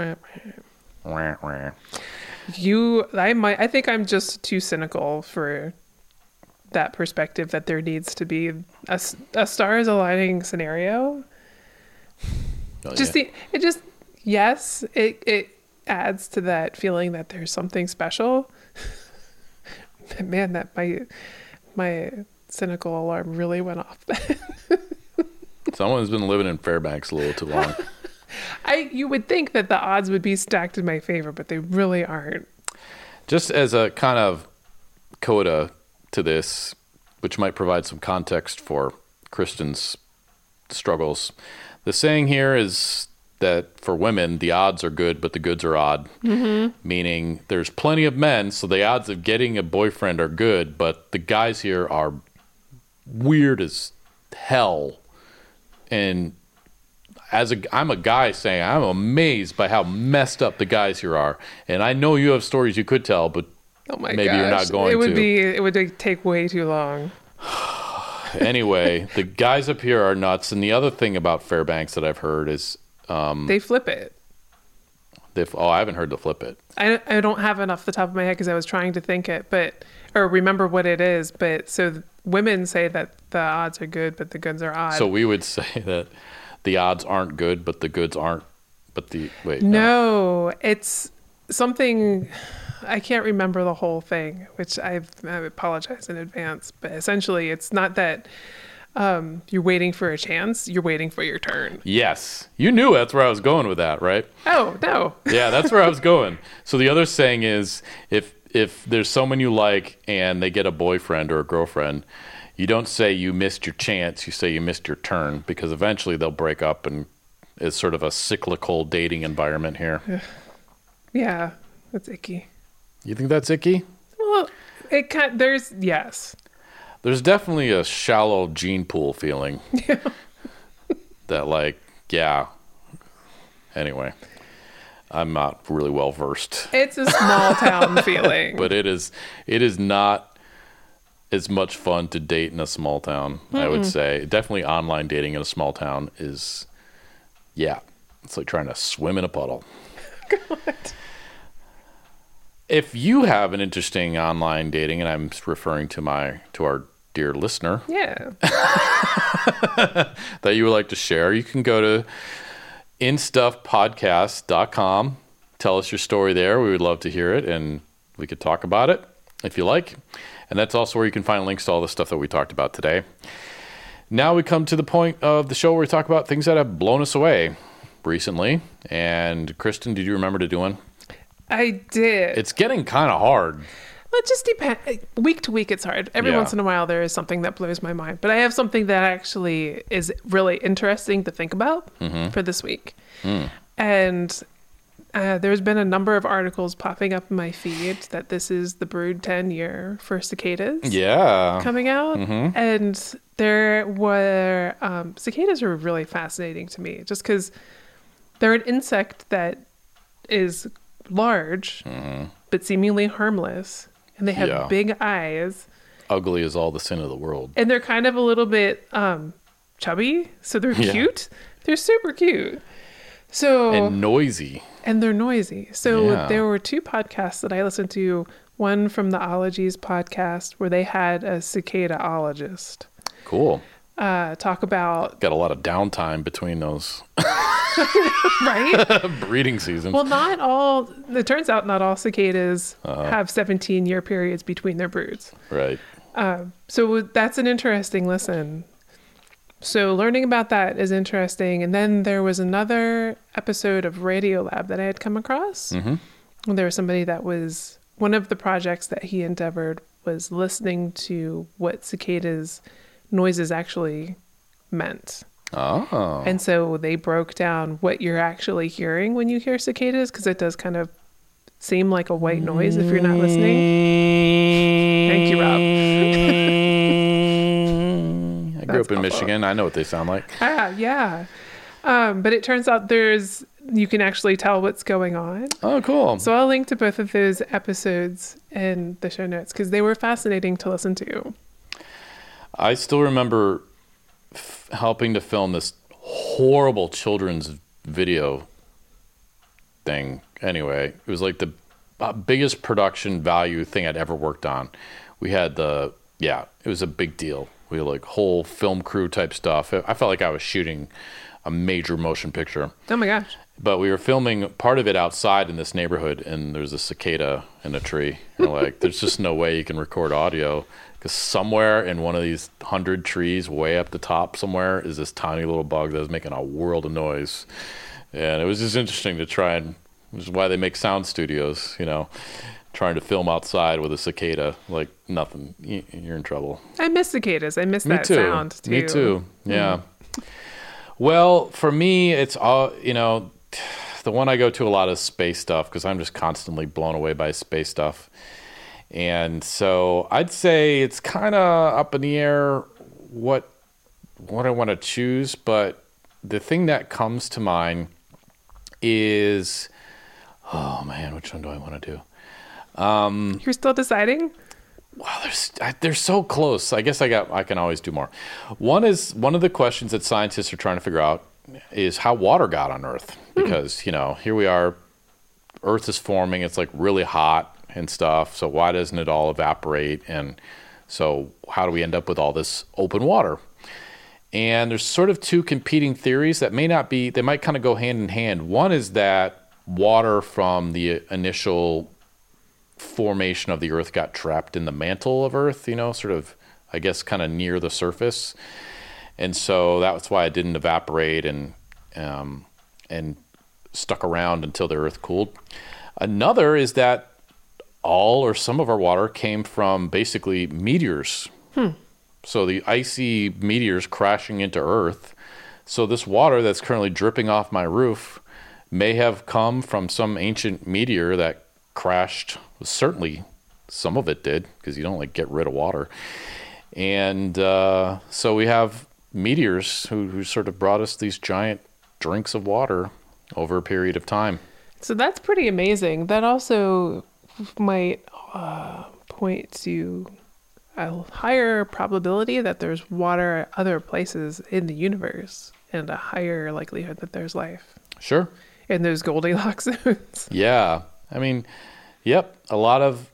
I think I'm just too cynical for that perspective that there needs to be a stars aligning scenario. Oh, just yeah. It adds to that feeling that there's something special. Man, that my cynical alarm really went off. Someone's been living in Fairbanks a little too long. You would think that the odds would be stacked in my favor, but they really aren't. Just as a kind of coda to this, which might provide some context for Kristen's struggles, the saying here is that for women, the odds are good, but the goods are odd. Mm-hmm. Meaning there's plenty of men, so the odds of getting a boyfriend are good, but the guys here are weird as hell. And I'm a guy saying, I'm amazed by how messed up the guys here are. And I know you have stories you could tell, but you're not going to. It would take way too long. Anyway, the guys up here are nuts. And the other thing about Fairbanks that I've heard is... they flip it. I haven't heard the flip it. I don't have it off the top of my head because I was trying to think it, or remember what it is. But so... Women say that the odds are good, but the goods are odd. So we would say that the odds aren't good, but the goods aren't. No, it's something. I can't remember the whole thing, which I apologize in advance. But essentially, it's not that you're waiting for a chance; you're waiting for your turn. Yes, you knew that's where I was going with that, right? Oh no. Yeah, that's where I was going. So the other saying is If there's someone you like and they get a boyfriend or a girlfriend, you don't say you missed your chance. You say you missed your turn, because eventually they'll break up, and it's sort of a cyclical dating environment here. Yeah, that's icky. You think that's icky? Well, There's definitely a shallow gene pool feeling. Yeah. Anyway. I'm not really well versed. It's a small town feeling. But it is not as much fun to date in a small town, I would say. Definitely online dating in a small town is, it's like trying to swim in a puddle. God. If you have an interesting online dating, and I'm referring to our dear listener. Yeah. that you would like to share, you can go to InStuffPodcast.com. Tell us your story there. We would love to hear it, and we could talk about it if you like. And that's also where you can find links to all the stuff that we talked about today. Now we come to the point of the show where we talk about things that have blown us away recently. And Kristen, did you remember to do one? I did. It's getting kind of hard. Well, it just depends. Week to week, it's hard. Every once in a while, there is something that blows my mind. But I have something that actually is really interesting to think about for this week. Mm. And there's been a number of articles popping up in my feed that this is the brood 10-year for cicadas coming out. Mm-hmm. And there were... cicadas are really fascinating to me, just because they're an insect that is large, but seemingly harmless. And they have big eyes. Ugly is all the sin of the world. And they're kind of a little bit chubby, so they're cute. They're super cute. And noisy. And they're noisy. So there were two podcasts that I listened to, one from the Ologies podcast where they had a cicadaologist. Cool. Talk about... Got a lot of downtime between those. Right? Breeding seasons. Well, it turns out not all cicadas have 17-year periods between their broods. Right. So that's an interesting listen. So learning about that is interesting. And then there was another episode of Radiolab that I had come across. Mm-hmm. There was somebody that was, one of the projects that he endeavored was listening to what cicadas' noises actually meant. Oh. And so they broke down what you're actually hearing when you hear cicadas, because it does kind of seem like a white noise if you're not listening. Thank you, Rob. I grew up in Michigan. I know what they sound like. Yeah. But it turns out you can actually tell what's going on. Oh, cool. So I'll link to both of those episodes in the show notes, because they were fascinating to listen to. I still remember helping to film this horrible children's video thing. Anyway, it was like the biggest production value thing I'd ever worked on. We had it was a big deal. We had like whole film crew type stuff. I felt like I was shooting a major motion picture. Oh my gosh. But we were filming part of it outside in this neighborhood, and there's a cicada in a tree. And like, there's just no way you can record audio, because somewhere in one of these 100 trees way up the top somewhere is this tiny little bug that was making a world of noise. And it was just interesting to try, and which is why they make sound studios, you know, trying to film outside with a cicada, like nothing, you're in trouble. I miss cicadas. I miss that sound too. Me too. Yeah. Mm. Well, for me, it's all, you know, the one I go to a lot is space stuff, because I'm just constantly blown away by space stuff. And so I'd say it's kind of up in the air what I want to choose. But the thing that comes to mind is, oh man, which one do I want to do? You're still deciding? Wow, they're so close. I guess I can always do more. One of the questions that scientists are trying to figure out is how water got on Earth, because you know, here we are, Earth is forming, it's like really hot and stuff, so why doesn't it all evaporate? And so how do we end up with all this open water? And there's sort of two competing theories that they might kind of go hand in hand. One is that water from the initial formation of the Earth got trapped in the mantle of Earth, you know, sort of, I guess, kind of near the surface. And so that's why it didn't evaporate and stuck around until the Earth cooled. Another is that all or some of our water came from basically meteors. So the icy meteors crashing into Earth. So this water that's currently dripping off my roof may have come from some ancient meteor that crashed. Certainly some of it did, because you don't like get rid of water. And so we have meteors who sort of brought us these giant drinks of water over a period of time. So that's pretty amazing. That also might point to a higher probability that there's water at other places in the universe, and a higher likelihood that there's life. Sure. In those Goldilocks zones. Yeah. I mean, yep. A lot of,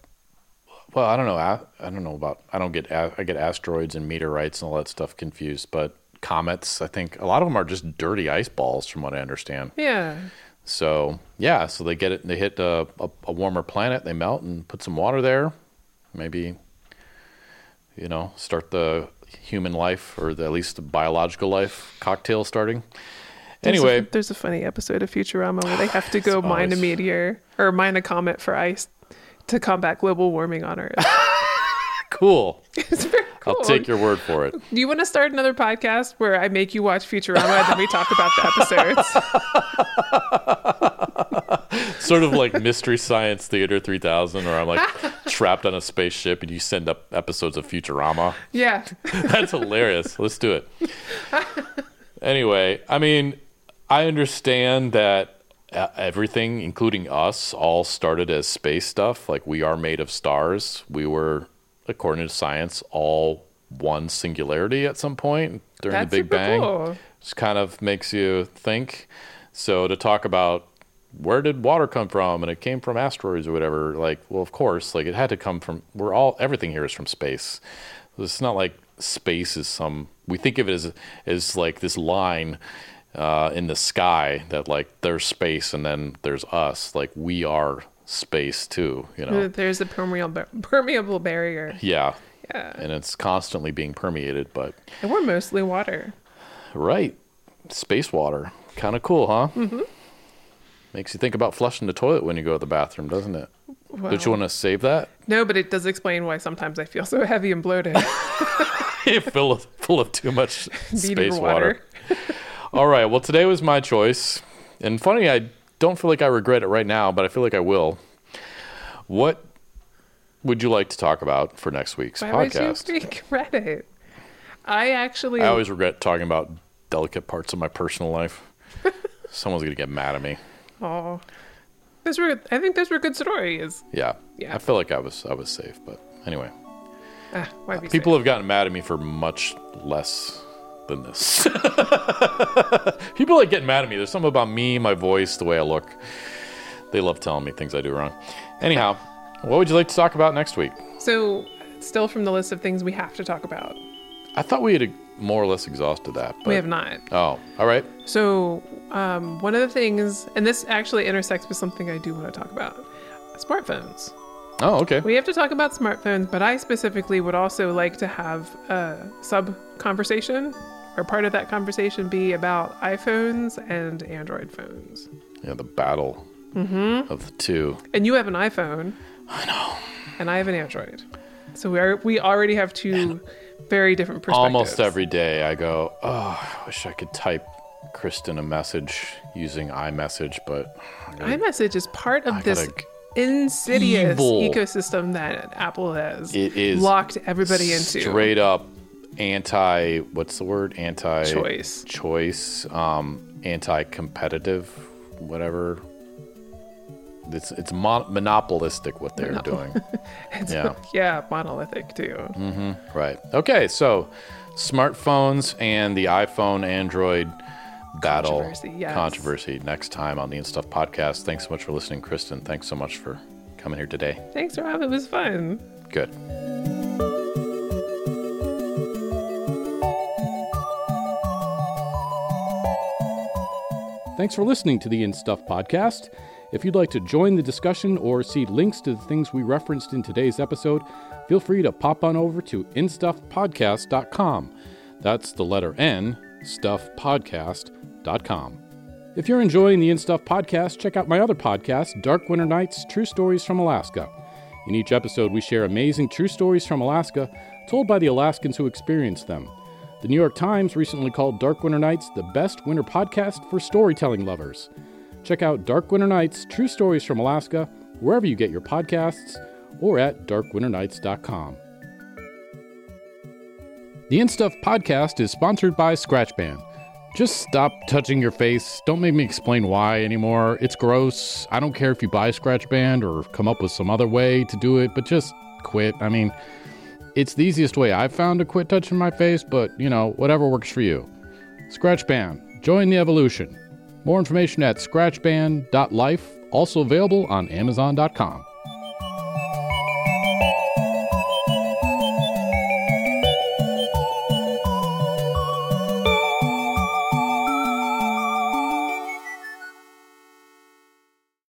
well, I get asteroids and meteorites and all that stuff confused, but comets, I think a lot of them are just dirty ice balls from what I understand. Yeah. So yeah, so they get it, they hit a warmer planet, they melt and put some water there. Maybe, you know, start the human life, or at least the biological life cocktail starting. Anyway. There's a funny episode of Futurama where they have to go mine a comet for ice to combat global warming on Earth. Cool. It's very cool. I'll take your word for it. Do you want to start another podcast where I make you watch Futurama and then we talk about the episodes? Sort of like Mystery Science Theater 3000, where I'm like trapped on a spaceship and you send up episodes of Futurama. Yeah. That's hilarious. Let's do it. Anyway, I mean, I understand that everything, including us, all started as space stuff. Like, we are made of stars. We were, according to science, all one singularity at some point during the Big Bang. Cool. Just kind of makes you think. So to talk about where did water come from, and it came from asteroids or whatever, like, well, of course, like it had to come from, everything here is from space. It's not like space is we think of it as like this line in the sky that like there's space and then there's us, like we are space too, you know. There's a permeable barrier. Yeah. And it's constantly being permeated, but and we're mostly water. Right. Space water. Kind of cool, huh? Mm-hmm. Makes you think about flushing the toilet when you go to the bathroom, doesn't it? Well, don't you want to save that? No, but it does explain why sometimes I feel so heavy and bloated. full of too much space water. All right. Well, today was my choice. And funny, I don't feel like I regret it right now, but I feel like I will. What would you like to talk about for next week's podcast? Why would you regret it? I always regret talking about delicate parts of my personal life. Someone's going to get mad at me. Oh, I think those were good stories. Yeah. I feel like I was safe, but anyway. People have gotten mad at me for much less than this. People like getting mad at me. There's something about me, my voice, the way I look. They love telling me things I do wrong. Anyhow, what would you like to talk about next week? So, still from the list of things we have to talk about. I thought we had more or less exhausted that. But... We have not. Oh, all right. So, one of the things, and this actually intersects with something I do want to talk about, smartphones. Oh, okay. We have to talk about smartphones, but I specifically would also like to have a sub-conversation, or part of that conversation be about iPhones and Android phones. Yeah, the battle of the two. And you have an iPhone. I know. And I have an Android. So we already have two very different perspectives. Almost every day I go, I wish I could type Kristen a message using iMessage, but... iMessage is part of this insidious ecosystem that Apple has locked everybody into. Straight up anti... What's the word? Anti-choice. Anti-competitive, whatever... It's monopolistic what they're doing. Monolithic too. Mm-hmm. Right. Okay, so smartphones and the iPhone, Android battle controversy next time on the In Stuff podcast. Thanks so much for listening, Kristen. Thanks so much for coming here today. Thanks, Rob. It was fun. Good. Thanks for listening to the In Stuff podcast. If you'd like to join the discussion or see links to the things we referenced in today's episode, feel free to pop on over to instuffpodcast.com. That's the letter N, stuffpodcast.com. If you're enjoying the In Stuff podcast, check out my other podcast, Dark Winter Nights, True Stories from Alaska. In each episode, we share amazing true stories from Alaska told by the Alaskans who experienced them. The New York Times recently called Dark Winter Nights the best winter podcast for storytelling lovers. Check out Dark Winter Nights, True Stories from Alaska, wherever you get your podcasts, or at darkwinternights.com. The In Stuff podcast is sponsored by ScratchBand. Just stop touching your face. Don't make me explain why anymore. It's gross. I don't care if you buy ScratchBand or come up with some other way to do it, but just quit. I mean, it's the easiest way I've found to quit touching my face, but, whatever works for you. ScratchBand. Join the evolution. More information at scratchband.life, also available on Amazon.com.